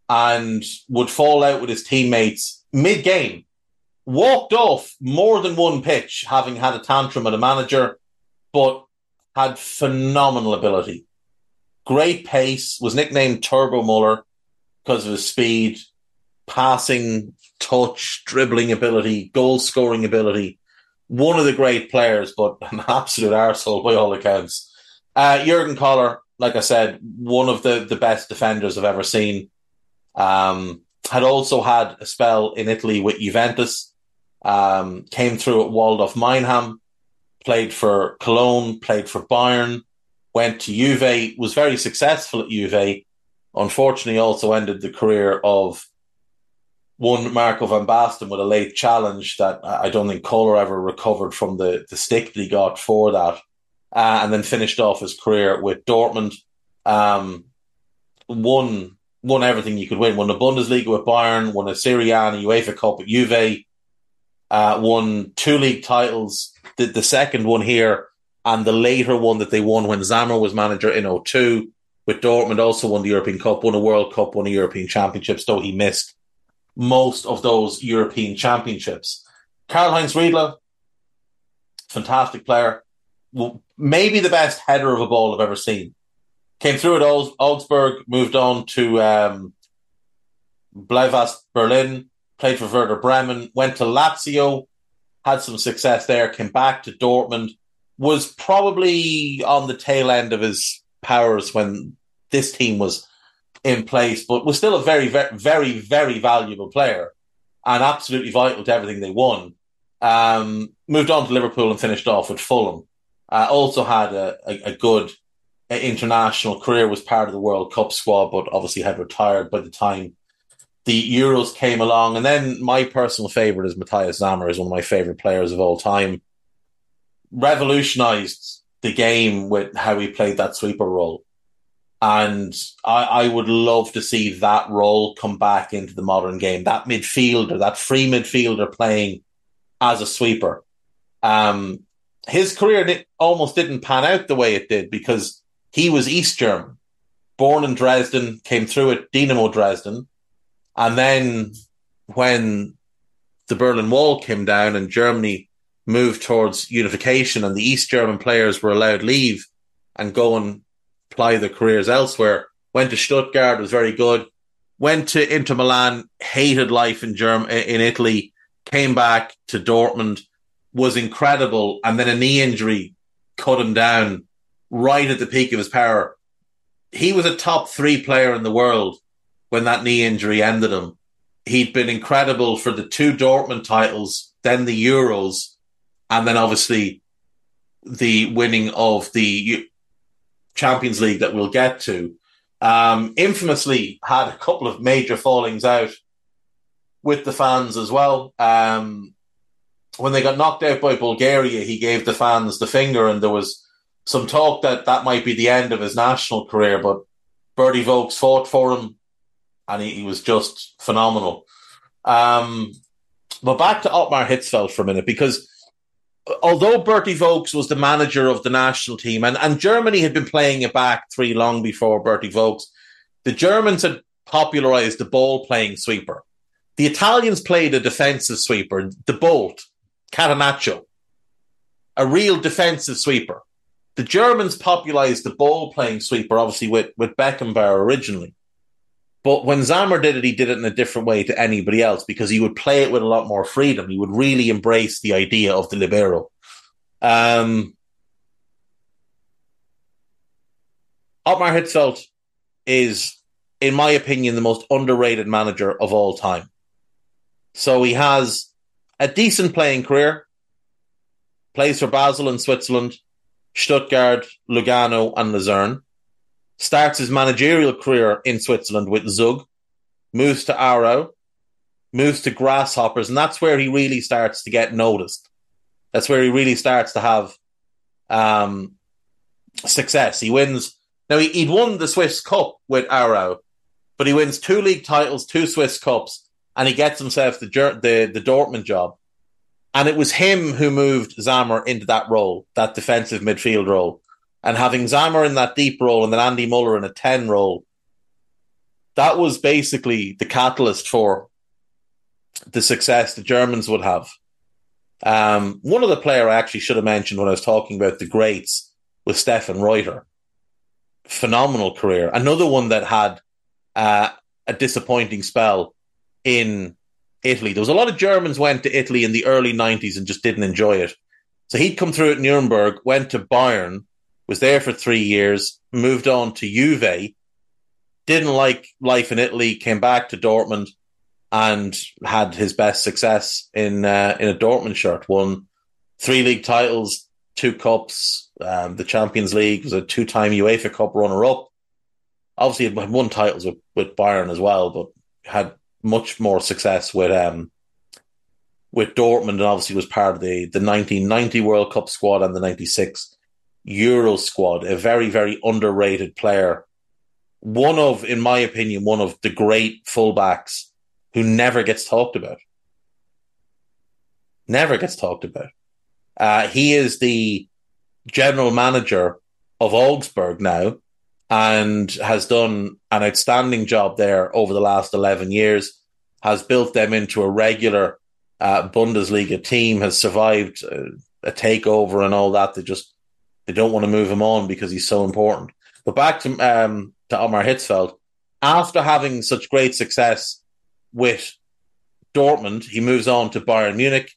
and would fall out with his teammates mid-game. Walked off more than one pitch, having had a tantrum at a manager, but had phenomenal ability. Great pace, was nicknamed Turbo Muller because of his speed, passing, touch, dribbling ability, goal-scoring ability. One of the great players, but an absolute arsehole by all accounts. Jürgen Kohler, like I said, one of the best defenders I've ever seen. Had also had a spell in Italy with Juventus. Came through at Waldhof Meinheim, played for Cologne, played for Bayern, went to Juve, was very successful at Juve. Unfortunately, also ended the career of one Marco van Basten with a late challenge that I don't think Kohler ever recovered from the stick that he got for that. And then finished off his career with Dortmund. Won everything you could win. Won the Bundesliga with Bayern, won a Serie A and a UEFA Cup at Juve, won two league titles, the second one here and the later one that they won when Sammer was manager in 2002 with Dortmund, also won the European Cup, won a World Cup, won a European Championships, though he missed most of those European Championships. Karl-Heinz Riedle, fantastic player, maybe the best header of a ball I've ever seen. Came through at Augsburg, moved on to Blau-Weiß Berlin, played for Werder Bremen, went to Lazio, had some success there, came back to Dortmund, was probably on the tail end of his powers when this team was in place, but was still a very, very, very, very valuable player and absolutely vital to everything they won. Moved on to Liverpool and finished off with Fulham. Also had a good international career, was part of the World Cup squad, but obviously had retired by the time the Euros came along. And then my personal favourite is Matthias Sammer, is one of my favourite players of all time. Revolutionised the game with how he played that sweeper role. And I would love to see that role come back into the modern game, that midfielder, that free midfielder playing as a sweeper. His career almost didn't pan out the way it did because he was East German, born in Dresden, came through at Dynamo Dresden. And then when the Berlin Wall came down and Germany moved towards unification and the East German players were allowed to leave and go and apply their careers elsewhere, went to Stuttgart, was very good, went to Inter Milan, hated life in Italy, came back to Dortmund, was incredible, and then a knee injury cut him down right at the peak of his power. He was a top three player in the world when that knee injury ended him. He'd been incredible for the two Dortmund titles, then the Euros, and then obviously the winning of the Champions League that we'll get to. Infamously had a couple of major fallings out with the fans as well. When they got knocked out by Bulgaria, he gave the fans the finger, and there was some talk that might be the end of his national career, but Berti Vogts fought for him, and he was just phenomenal. But back to Ottmar Hitzfeld for a minute, because although Berti Vogts was the manager of the national team, and Germany had been playing it back three long before Berti Vogts, the Germans had popularised the ball-playing sweeper. The Italians played a defensive sweeper, the Bolt, Catenaccio, a real defensive sweeper. The Germans popularised the ball-playing sweeper, obviously with Beckenbauer originally. But when Sammer did it, he did it in a different way to anybody else, because he would play it with a lot more freedom. He would really embrace the idea of the libero. Ottmar Hitzfeld is, in my opinion, the most underrated manager of all time. So he has a decent playing career, plays for Basel in Switzerland, Stuttgart, Lugano and Lucerne, starts his managerial career in Switzerland with Zug, moves to Aarau, moves to Grasshoppers, and that's where he really starts to get noticed. That's where he really starts to have success. He wins. Now, he'd won the Swiss Cup with Aarau, but he wins 2 league titles, 2 Swiss Cups, and he gets himself the Dortmund job. And it was him who moved Sammer into that role, that defensive midfield role. And having Sammer in that deep role and then Andy Muller in a 10 role, that was basically the catalyst for the success the Germans would have. One other player I actually should have mentioned when I was talking about the greats was Stefan Reuter. Phenomenal career. Another one that had a disappointing spell in Italy. There was a lot of Germans went to Italy in the early 90s and just didn't enjoy it. So he'd come through at Nuremberg, went to Bayern, was there for 3 years, moved on to Juve, didn't like life in Italy, came back to Dortmund and had his best success in a Dortmund shirt. Won 3 league titles, 2 cups, the Champions League, was a 2-time UEFA Cup runner-up. Obviously, he had won titles with Bayern as well, but had much more success with Dortmund, and obviously was part of the 1990 World Cup squad and the 96 Euro squad, a very, very underrated player. One of, in my opinion, one of the great fullbacks who never gets talked about. Never gets talked about. He is the general manager of Augsburg now and has done an outstanding job there over the last 11 years, has built them into a regular Bundesliga team, has survived a takeover and all that. They don't want to move him on because he's so important. But back to Ottmar Hitzfeld, after having such great success with Dortmund, he moves on to Bayern Munich,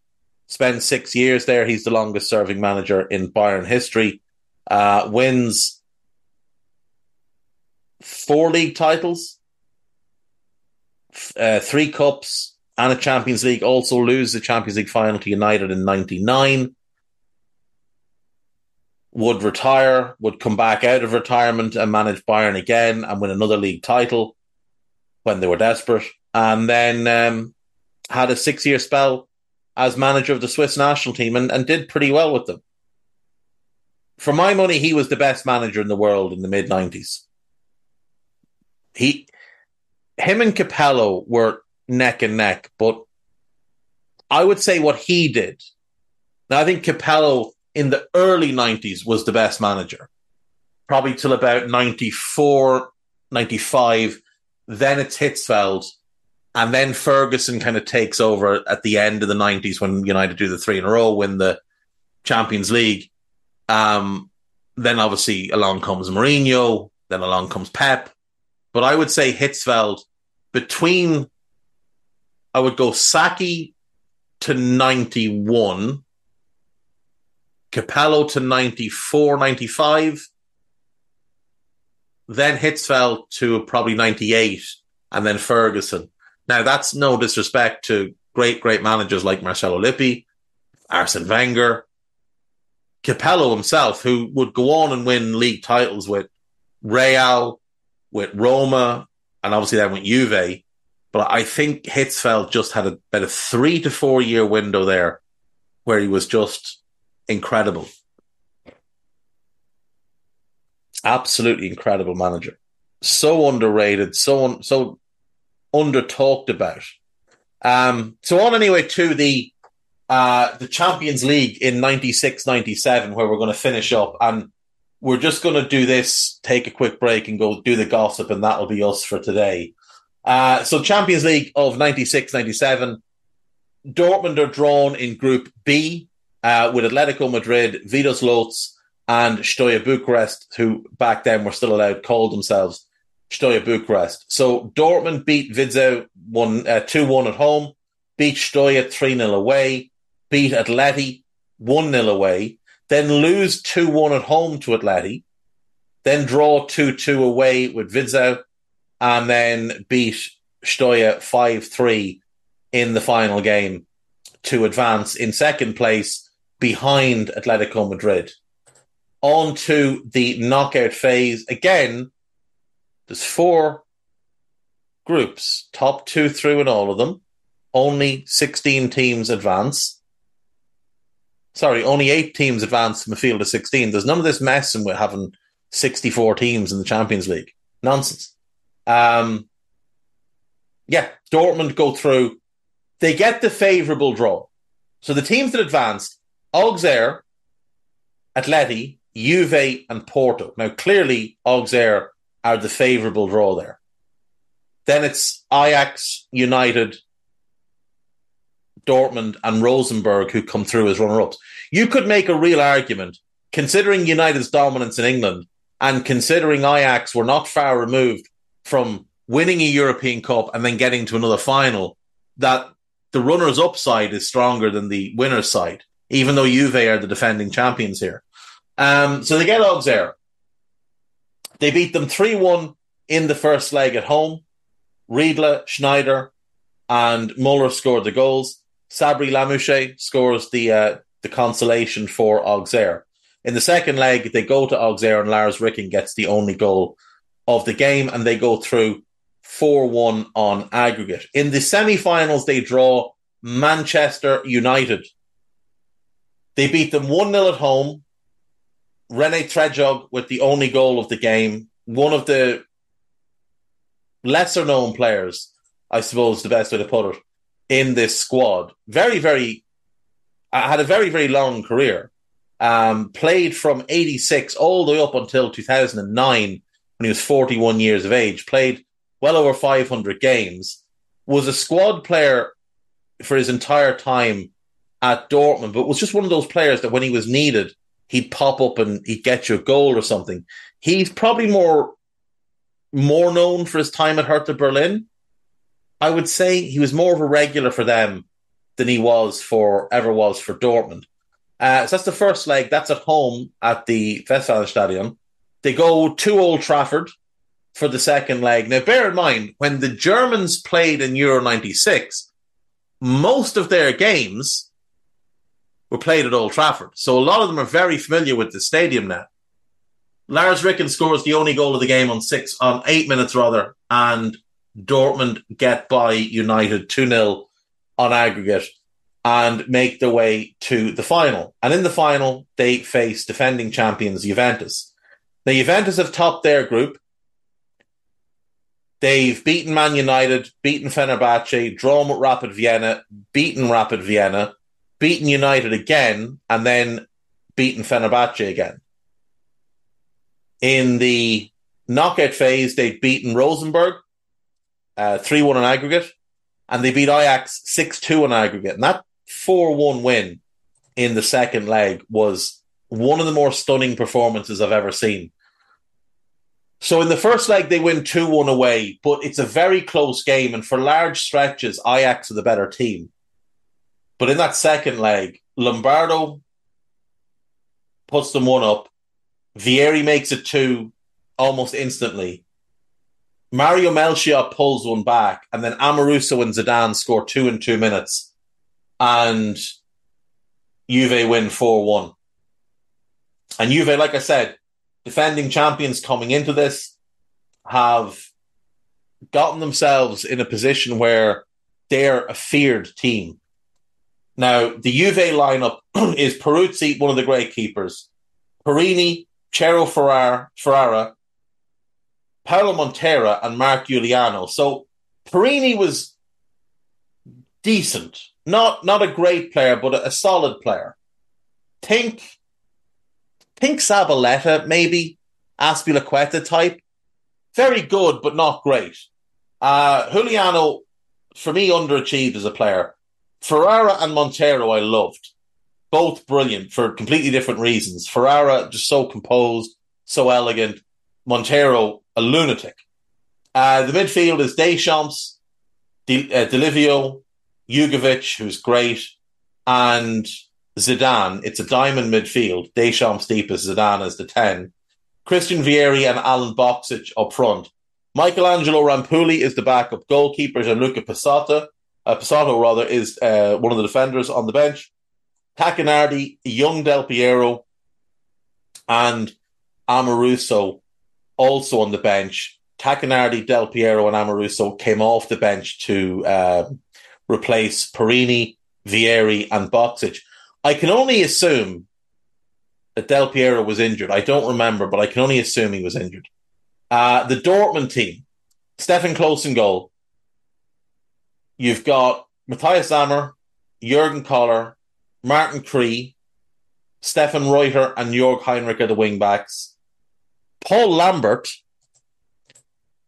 spends 6 years there. He's the longest-serving manager in Bayern history, wins 4 league titles, 3 cups, and a Champions League. Also loses the Champions League final to United in 99. Would retire, would come back out of retirement and manage Bayern again and win another league title when they were desperate. And then had a 6-year spell as manager of the Swiss national team and did pretty well with them. For my money, he was the best manager in the world in the mid-90s. Him and Capello were neck and neck, but I would say what he did. Now, I think Capello in the early 90s was the best manager, probably till about 94, 95. Then it's Hitzfeld. And then Ferguson kind of takes over at the end of the 90s when United do the 3 in a row, win the Champions League. Then obviously along comes Mourinho. Then along comes Pep. But I would say Hitzfeld between, I would go Sacchi to 91, Capello to 94, 95, then Hitzfeld to probably 98, and then Ferguson. Now, that's no disrespect to great, great managers like Marcelo Lippi, Arsene Wenger, Capello himself, who would go on and win league titles with Real, with Roma, and obviously then with Juve. But I think Hitzfeld just had about a 3 to 4 year window there where he was just incredible. Absolutely incredible manager. So underrated, so under-talked about. So on anyway to the Champions League in 96-97, where we're going to finish up, and we're just going to do this, take a quick break and go do the gossip, and that'll be us for today. So Champions League of 96-97, Dortmund are drawn in Group B with Atletico Madrid, Vitus Lotz and Steaua Bucharest, who back then were still allowed, called themselves Steaua Bucharest. So Dortmund beat Vidzau 2-1 at home, beat Steaua 3-0 away, beat Atleti 1-0 away, then lose 2-1 at home to Atleti, then draw 2-2 away with Vidzau, and then beat Steaua 5-3 in the final game to advance in second place behind Atletico Madrid. On to the knockout phase. Again, there's four groups, top two through in all of them. Only 16 teams advance. Sorry, only 8 teams advance from a field of 16. There's none of this messing with having 64 teams in the Champions League. Nonsense. Dortmund go through. They get the favourable draw. So the teams that advanced, Auxerre, Atleti, Juve and Porto. Now, clearly, Auxerre are the favourable draw there. Then it's Ajax, United, Dortmund and Rosenborg who come through as runner-ups. You could make a real argument, considering United's dominance in England and considering Ajax were not far removed from winning a European Cup and then getting to another final, that the runners-up side is stronger than the winner's side, even though Juve are the defending champions here. So they get Auxerre. They beat them 3-1 in the first leg at home. Riedle, Schneider, and Muller scored the goals. Sabri Lamouche scores the consolation for Auxerre. In the second leg, they go to Auxerre and Lars Ricken gets the only goal of the game, and they go through 4-1 on aggregate. In the semi-finals, they draw Manchester United. They beat them 1-0 at home. René Tredjog with the only goal of the game. One of the lesser-known players, I suppose, the best way to put it, in this squad. Had a very, very long career. Played from 86 all the way up until 2009 when he was 41 years of age. Played well over 500 games. Was a squad player for his entire time at Dortmund, but was just one of those players that when he was needed, he'd pop up and he'd get you a goal or something. He's probably more known for his time at Hertha Berlin. I would say he was more of a regular for them than he was for Dortmund. So that's the first leg. That's at home at the Westfalenstadion. They go to Old Trafford for the second leg. Now, bear in mind, when the Germans played in Euro 96, most of their games were played at Old Trafford. So a lot of them are very familiar with the stadium now. Lars Ricken scores the only goal of the game on 8 minutes rather, and Dortmund get by United 2-0 on aggregate and make their way to the final. And in the final, they face defending champions Juventus. Now, Juventus have topped their group. They've beaten Man United, beaten Fenerbahce, drawn with Rapid Vienna, beaten United again, and then beaten Fenerbahce again. In the knockout phase, they'd beaten Rosenborg 3-1 on aggregate, and they beat Ajax 6-2 on aggregate. And that 4-1 win in the second leg was one of the more stunning performances I've ever seen. So in the first leg, they win 2-1 away, but it's a very close game, and for large stretches, Ajax are the better team. But in that second leg, Lombardo puts them 1-up. Vieri makes it 2 almost instantly. Mario Melchior pulls 1 back, and then Amoruso and Zidane score 2 in 2 minutes, and Juve win 4-1. And Juve, like I said, defending champions coming into this, have gotten themselves in a position where they're a feared team. Now, the Juve lineup is Peruzzi, one of the great keepers, Perini, Chero Ferrara, Paolo Montera, and Marc Giuliano. So Perini was decent. Not a great player, but a solid player. Think Zabaleta, maybe. Aspilicueta type. Very good, but not great. Juliano, for me, underachieved as a player. Ferrara and Montero I loved. Both brilliant for completely different reasons. Ferrara just so composed, so elegant. Montero, a lunatic. The midfield is Deschamps, Delivio, Jugovic, who's great, and Zidane. It's a diamond midfield. Deschamps deep as Zidane as the 10. Christian Vieri and Alan Boxic up front. Michelangelo Rampulli is the backup goalkeeper, and Luca Pisotto, is one of the defenders on the bench. Tacchinardi, young Del Piero, and Amoruso also on the bench. Tacchinardi, Del Piero, and Amoruso came off the bench to replace Perini, Vieri, and Boxic. I can only assume that Del Piero was injured. I don't remember, but I can only assume he was injured. The Dortmund team, Stefan Klose in goal. You've got Matthias Sammer, Jürgen Kohler, Martin Kree, Stefan Reuter, and Jörg Heinrich are the wing-backs. Paul Lambert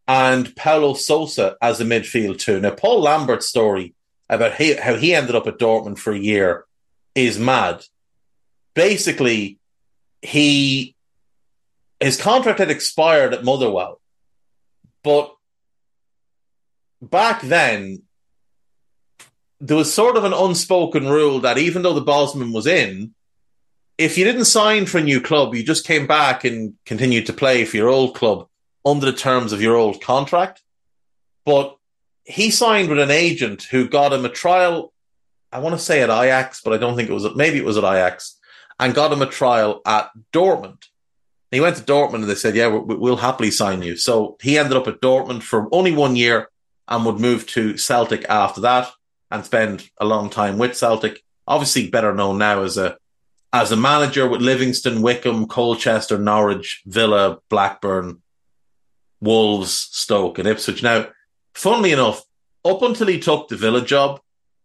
and Paulo Sousa as the midfield too. Now, Paul Lambert's story about how he ended up at Dortmund for a year is mad. Basically, his contract had expired at Motherwell, but back then, there was sort of an unspoken rule that even though the Bosman was in, if you didn't sign for a new club, you just came back and continued to play for your old club under the terms of your old contract. But he signed with an agent who got him a trial, I want to say at Ajax, but I don't think it was, maybe it was at Ajax, and got him a trial at Dortmund. He went to Dortmund and they said, yeah, we'll happily sign you. So he ended up at Dortmund for only 1 year and would move to Celtic after that and spend a long time with Celtic. Obviously better known now as a manager with Livingston, Wickham, Colchester, Norwich, Villa, Blackburn, Wolves, Stoke and Ipswich. Now, funnily enough, up until he took the Villa job,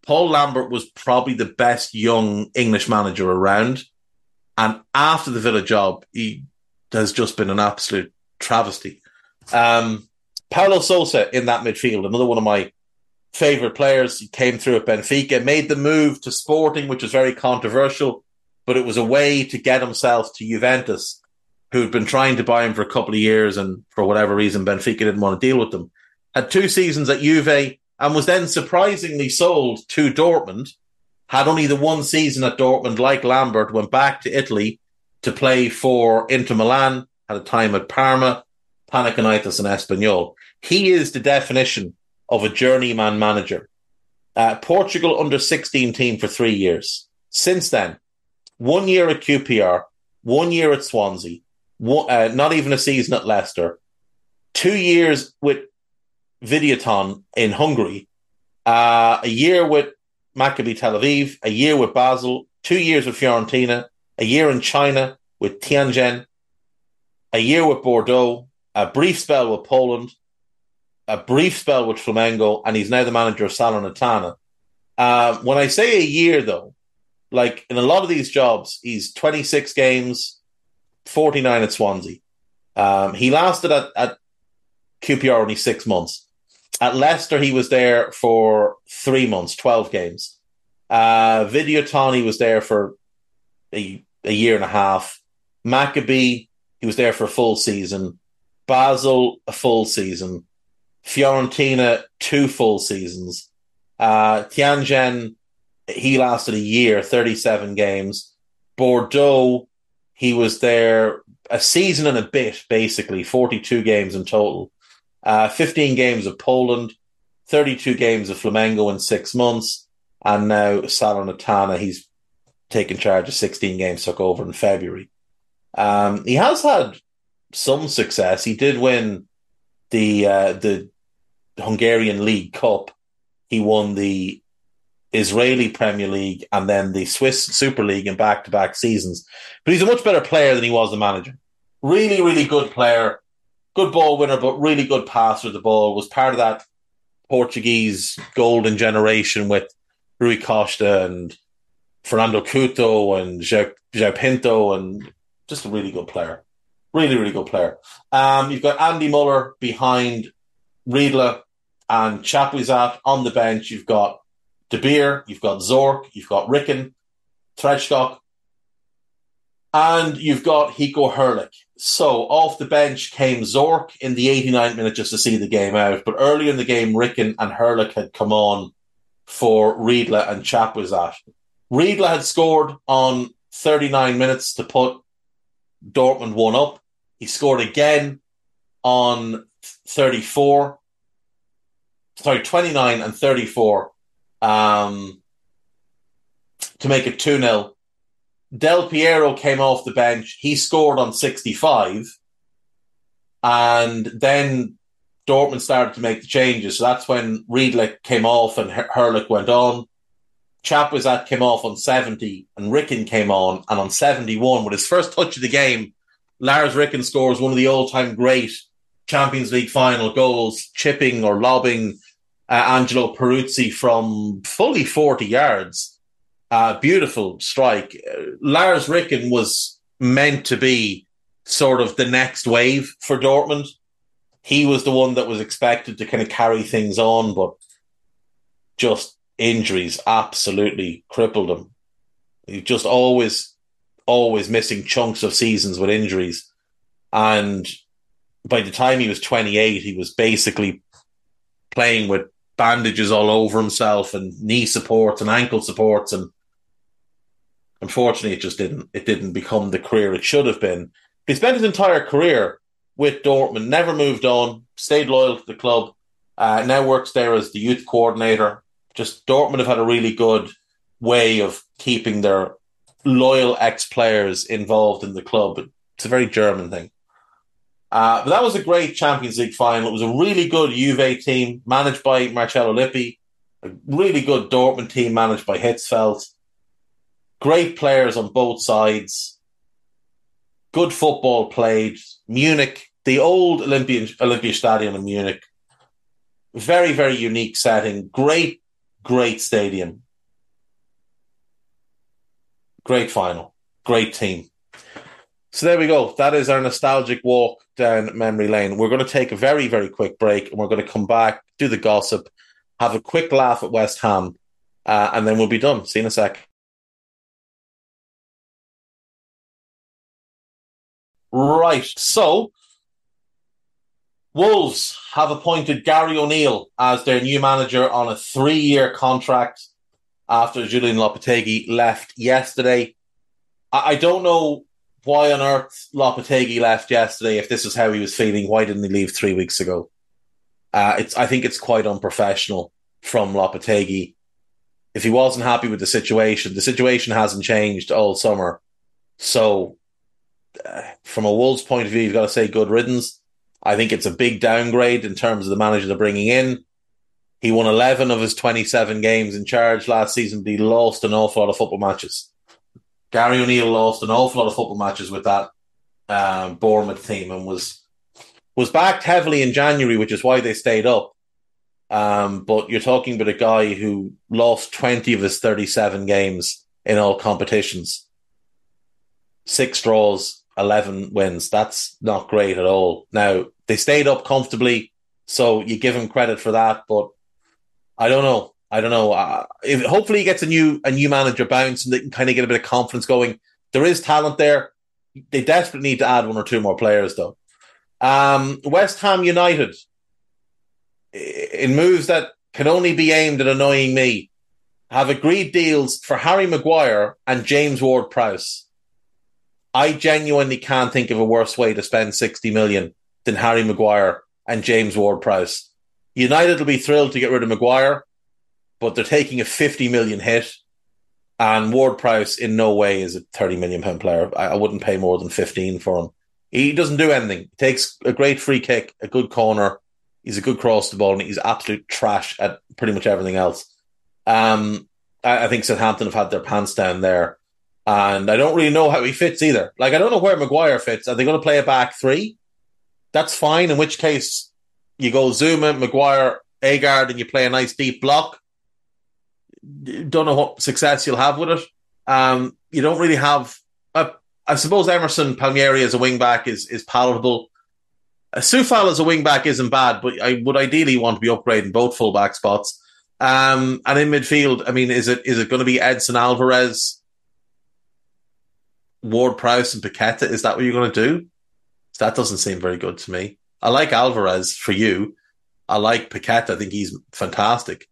Paul Lambert was probably the best young English manager around. And after the Villa job, he has just been an absolute travesty. Paulo Sousa in that midfield, another one of my favourite players. He came through at Benfica, made the move to Sporting, which was very controversial, but it was a way to get himself to Juventus, who'd been trying to buy him for a couple of years, and for whatever reason, Benfica didn't want to deal with them. Had 2 seasons at Juve and was then surprisingly sold to Dortmund. Had only the 1 season at Dortmund, like Lambert, went back to Italy to play for Inter Milan, had a time at Parma, Panathinaikos and Espanyol. He is the definition of a journeyman manager. Portugal under-16 team for 3 years. Since then, 1 year at QPR, 1 year at Swansea, not even a season at Leicester, 2 years with Videoton in Hungary, a year with Maccabi Tel Aviv, a year with Basel, 2 years with Fiorentina, a year in China with Tianjin, a year with Bordeaux, a brief spell with Poland, a brief spell with Flamengo, and he's now the manager of Salernitana. When I say a year, though, like in a lot of these jobs, he's 26 games, 49 at Swansea. He lasted at QPR only 6 months. At Leicester, he was there for 3 months, 12 games. Videoton, he was there for a year and a half. Maccabi, he was there for a full season. Basel, a full season. Fiorentina, 2 full seasons. Tianjin, he lasted a year, 37 games. Bordeaux, he was there a season and a bit, basically, 42 games in total. 15 games of Poland, 32 games of Flamengo in 6 months. And now Salernitana, he's taken charge of 16 games, took over in February. He has had some success. He did win the Hungarian League Cup. He won the Israeli Premier League and then the Swiss Super League in back-to-back seasons. But he's a much better player than he was the manager. Really, really good player. Good ball winner, but really good passer of the ball. Was part of that Portuguese golden generation with Rui Costa and Fernando Couto and João Pinto, and just a really good player. Really, really good player. You've got Andy Muller behind Riedle and Chapuisat. On the bench, you've got De Beer, you've got Zorc, you've got Ricken, Treadstock, and you've got Heiko Herrlich. So off the bench came Zorc in the 89th minute just to see the game out. But earlier in the game, Ricken and Herrlich had come on for Riedle and Chapuisat. Riedle had scored on 39 minutes to put Dortmund 1 up. He scored again on 29 and 34 to make it 2-0. Del Piero came off the bench. He scored on 65. And then Dortmund started to make the changes. So that's when Riedle came off and Herrlich went on. Chapuisat came off on 70 and Ricken came on. And on 71, with his first touch of the game, Lars Ricken scores one of the all-time great Champions League final goals, chipping or lobbing Angelo Peruzzi from fully 40 yards. Beautiful strike. Lars Ricken was meant to be sort of the next wave for Dortmund. He was the one that was expected to kind of carry things on, but just injuries absolutely crippled him. He's just always missing chunks of seasons with injuries. And by the time he was 28, he was basically playing with bandages all over himself and knee supports and ankle supports. And unfortunately, it didn't become the career it should have been. But he spent his entire career with Dortmund, never moved on, stayed loyal to the club, now works there as the youth coordinator. Just Dortmund have had a really good way of keeping their loyal ex-players involved in the club. It's a very German thing. But that was a great Champions League final. It was a really good Juve team managed by Marcello Lippi, a really good Dortmund team managed by Hitzfeld. Great players on both sides. Good football played. Munich, the old Olympiastadion in Munich. Very, very unique setting. Great, great stadium. Great final. Great team. So there we go. That is our nostalgic walk down memory lane. We're going to take a very, very quick break and we're going to come back, do the gossip, have a quick laugh at West Ham, and then we'll be done. See you in a sec. Right. So Wolves have appointed Gary O'Neill as their new manager on a 3-year contract after Julian Lopetegui left yesterday. I don't know why on earth Lopetegui left yesterday. If this is how he was feeling, why didn't he leave 3 weeks ago? I think it's quite unprofessional from Lopetegui. If he wasn't happy with the situation hasn't changed all summer. So from a Wolves point of view, you've got to say good riddance. I think it's a big downgrade in terms of the manager they're bringing in. He won 11 of his 27 games in charge last season, but he lost an awful lot of football matches. Gary O'Neill lost an awful lot of football matches with that Bournemouth team and was backed heavily in January, which is why they stayed up. But you're talking about a guy who lost 20 of his 37 games in all competitions. 6 draws, 11 wins. That's not great at all. Now, they stayed up comfortably, so you give him credit for that, but I don't know. Hopefully he gets a new manager bounce and they can kind of get a bit of confidence going. There is talent there. They desperately need to add one or two more players, though. West Ham United, in moves that can only be aimed at annoying me, have agreed deals for Harry Maguire and James Ward-Prowse. I genuinely can't think of a worse way to spend 60 million than Harry Maguire and James Ward-Prowse. United will be thrilled to get rid of Maguire, but they're taking a 50 million hit, and Ward-Prowse in no way is a 30 million pound player. I wouldn't pay more than 15 for him. He doesn't do anything. He takes a great free kick, a good corner. He's a good cross the ball, and he's absolute trash at pretty much everything else. I think Southampton have had their pants down there, and I don't really know how he fits either. Like, I don't know where Maguire fits. Are they going to play a back three? That's fine, in which case you go Zuma, Maguire, Agard, and you play a nice deep block. don't know what success you'll have with it. You don't really have... I suppose Emerson Palmieri as a wing-back is palatable. Soufal as a wing-back isn't bad, but I would ideally want to be upgrading both full-back spots. And in midfield, I mean, is it going to be Edson Alvarez, Ward-Prowse and Paqueta? Is that what you're going to do? That doesn't seem very good to me. I like Alvarez for you. I like Paqueta. I think he's fantastic.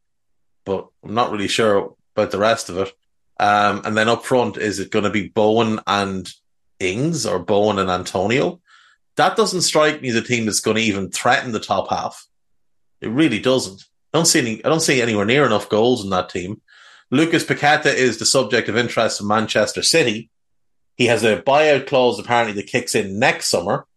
But I'm not really sure about the rest of it. And then up front, is it going to be Bowen and Ings or Bowen and Antonio? That doesn't strike me as a team that's going to even threaten the top half. It really doesn't. I don't see anywhere near enough goals in that team. Lucas Paqueta is the subject of interest in Manchester City. He has a buyout clause apparently that kicks in next summer.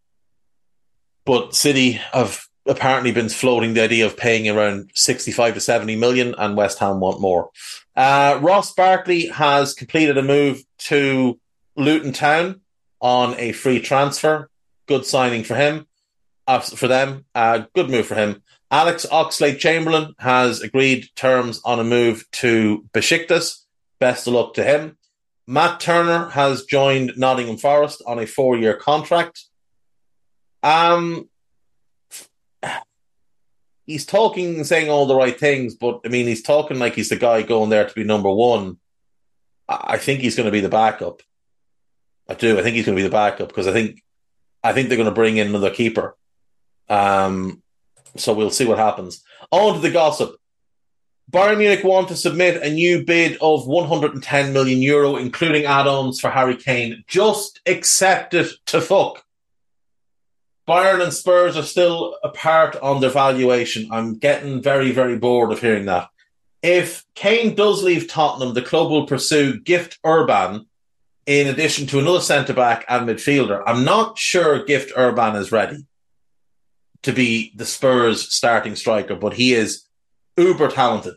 But City have apparently been floating the idea of paying around 65 to 70 million and West Ham want more. Ross Barkley has completed a move to Luton Town on a free transfer. Good signing for him, for them. Good move for him. Alex Oxlade-Chamberlain has agreed terms on a move to Besiktas. Best of luck to him. Matt Turner has joined Nottingham Forest on a 4-year contract. He's talking and saying all the right things, but I mean, he's talking like he's the guy going there to be number one. I think he's going to be the backup. I do. I think he's going to be the backup because I think they're going to bring in another keeper. So we'll see what happens. On to the gossip. Bayern Munich want to submit a new bid of €110 million, including add-ons for Harry Kane. Just accept it to fuck. Bayern and Spurs are still apart on their valuation. I'm getting very, very bored of hearing that. If Kane does leave Tottenham, the club will pursue Gift Urban in addition to another centre-back and midfielder. I'm not sure Gift Urban is ready to be the Spurs starting striker, but he is uber talented.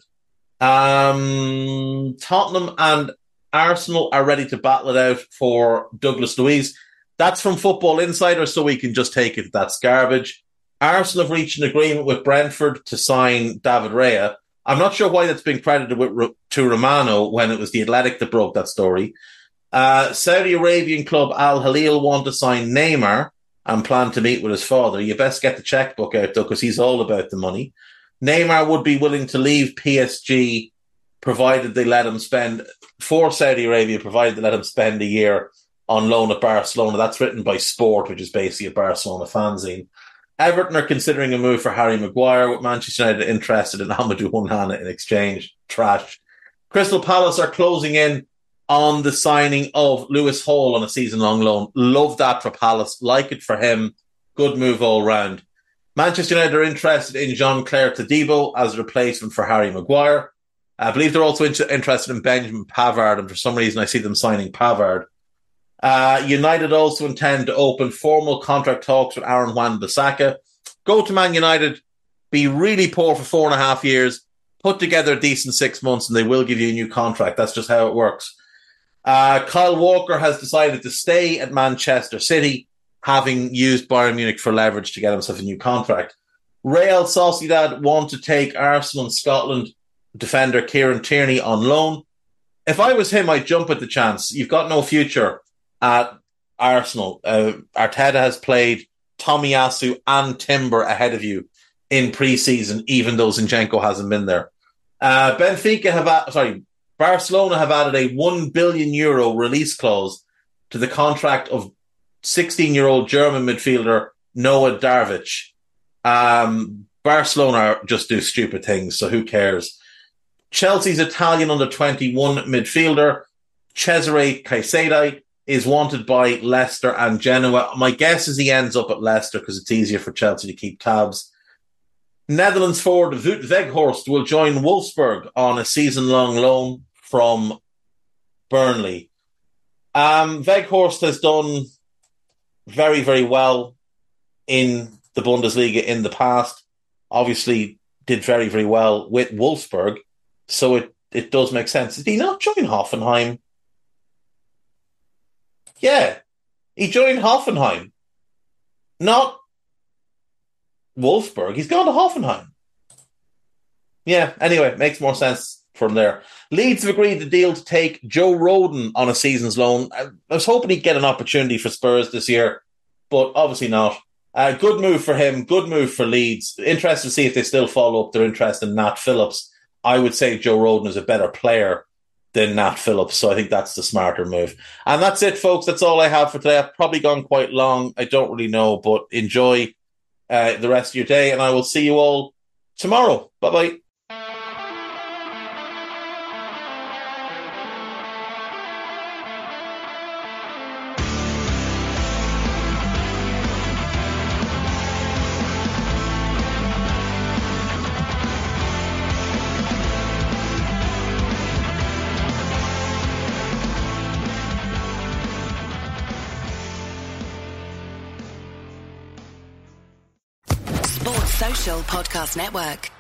Tottenham and Arsenal are ready to battle it out for Douglas Luiz. That's from Football Insider, so we can just take it. That's garbage. Arsenal have reached an agreement with Brentford to sign David Raya. I'm not sure why that's been credited to Romano when it was The Athletic that broke that story. Saudi Arabian club Al Hilal want to sign Neymar and plan to meet with his father. You best get the checkbook out, though, because he's all about the money. Neymar would be willing to leave PSG provided they let him spend, for Saudi Arabia, provided they let him spend a year on loan at Barcelona. That's written by Sport, which is basically a Barcelona fanzine. Everton are considering a move for Harry Maguire, with Manchester United interested in Amadou Onana in exchange. Trash. Crystal Palace are closing in on the signing of Lewis Hall on a season-long loan. Love that for Palace. Like it for him. Good move all round. Manchester United are interested in Jean-Claire Todibo as a replacement for Harry Maguire. I believe they're also interested in Benjamin Pavard, and for some reason I see them signing Pavard. United also intend to open formal contract talks with Aaron Wan-Bissaka. Go to Man United, be really poor for 4.5 years, put together a decent 6 months, and they will give you a new contract. That's just how it works. Kyle Walker has decided to stay at Manchester City, having used Bayern Munich for leverage to get himself a new contract. Real Sociedad want to take Arsenal and Scotland defender Kieran Tierney on loan. If I was him, I'd jump at the chance. You've got no future at Arsenal. Arteta has played Tomiyasu and Timber ahead of you in pre-season, even though Zinchenko hasn't been there. Barcelona have added a €1 billion release clause to the contract of 16-year-old German midfielder Noah Darvich. Barcelona just do stupid things, so who cares? Chelsea's Italian under-21 midfielder Cesare Caicedo is wanted by Leicester and Genoa. My guess is he ends up at Leicester because it's easier for Chelsea to keep tabs. Netherlands forward Wout Weghorst will join Wolfsburg on a season-long loan from Burnley. Weghorst has done very, very well in the Bundesliga in the past. Obviously did very, very well with Wolfsburg, so it does make sense. Did he not join Hoffenheim? Yeah, he joined Hoffenheim, not Wolfsburg. He's gone to Hoffenheim. Yeah, anyway, makes more sense from there. Leeds have agreed the deal to take Joe Roden on a season's loan. I was hoping he'd get an opportunity for Spurs this year, but obviously not. Good move for him. Good move for Leeds. Interesting to see if they still follow up their interest in Nat Phillips. I would say Joe Roden is a better player than Nat Phillips, so I think that's the smarter move. And that's it, folks. That's all I have for today. I've probably gone quite long. I don't really know, but enjoy the rest of your day, and I will see you all tomorrow. Bye-bye. Podcast Network.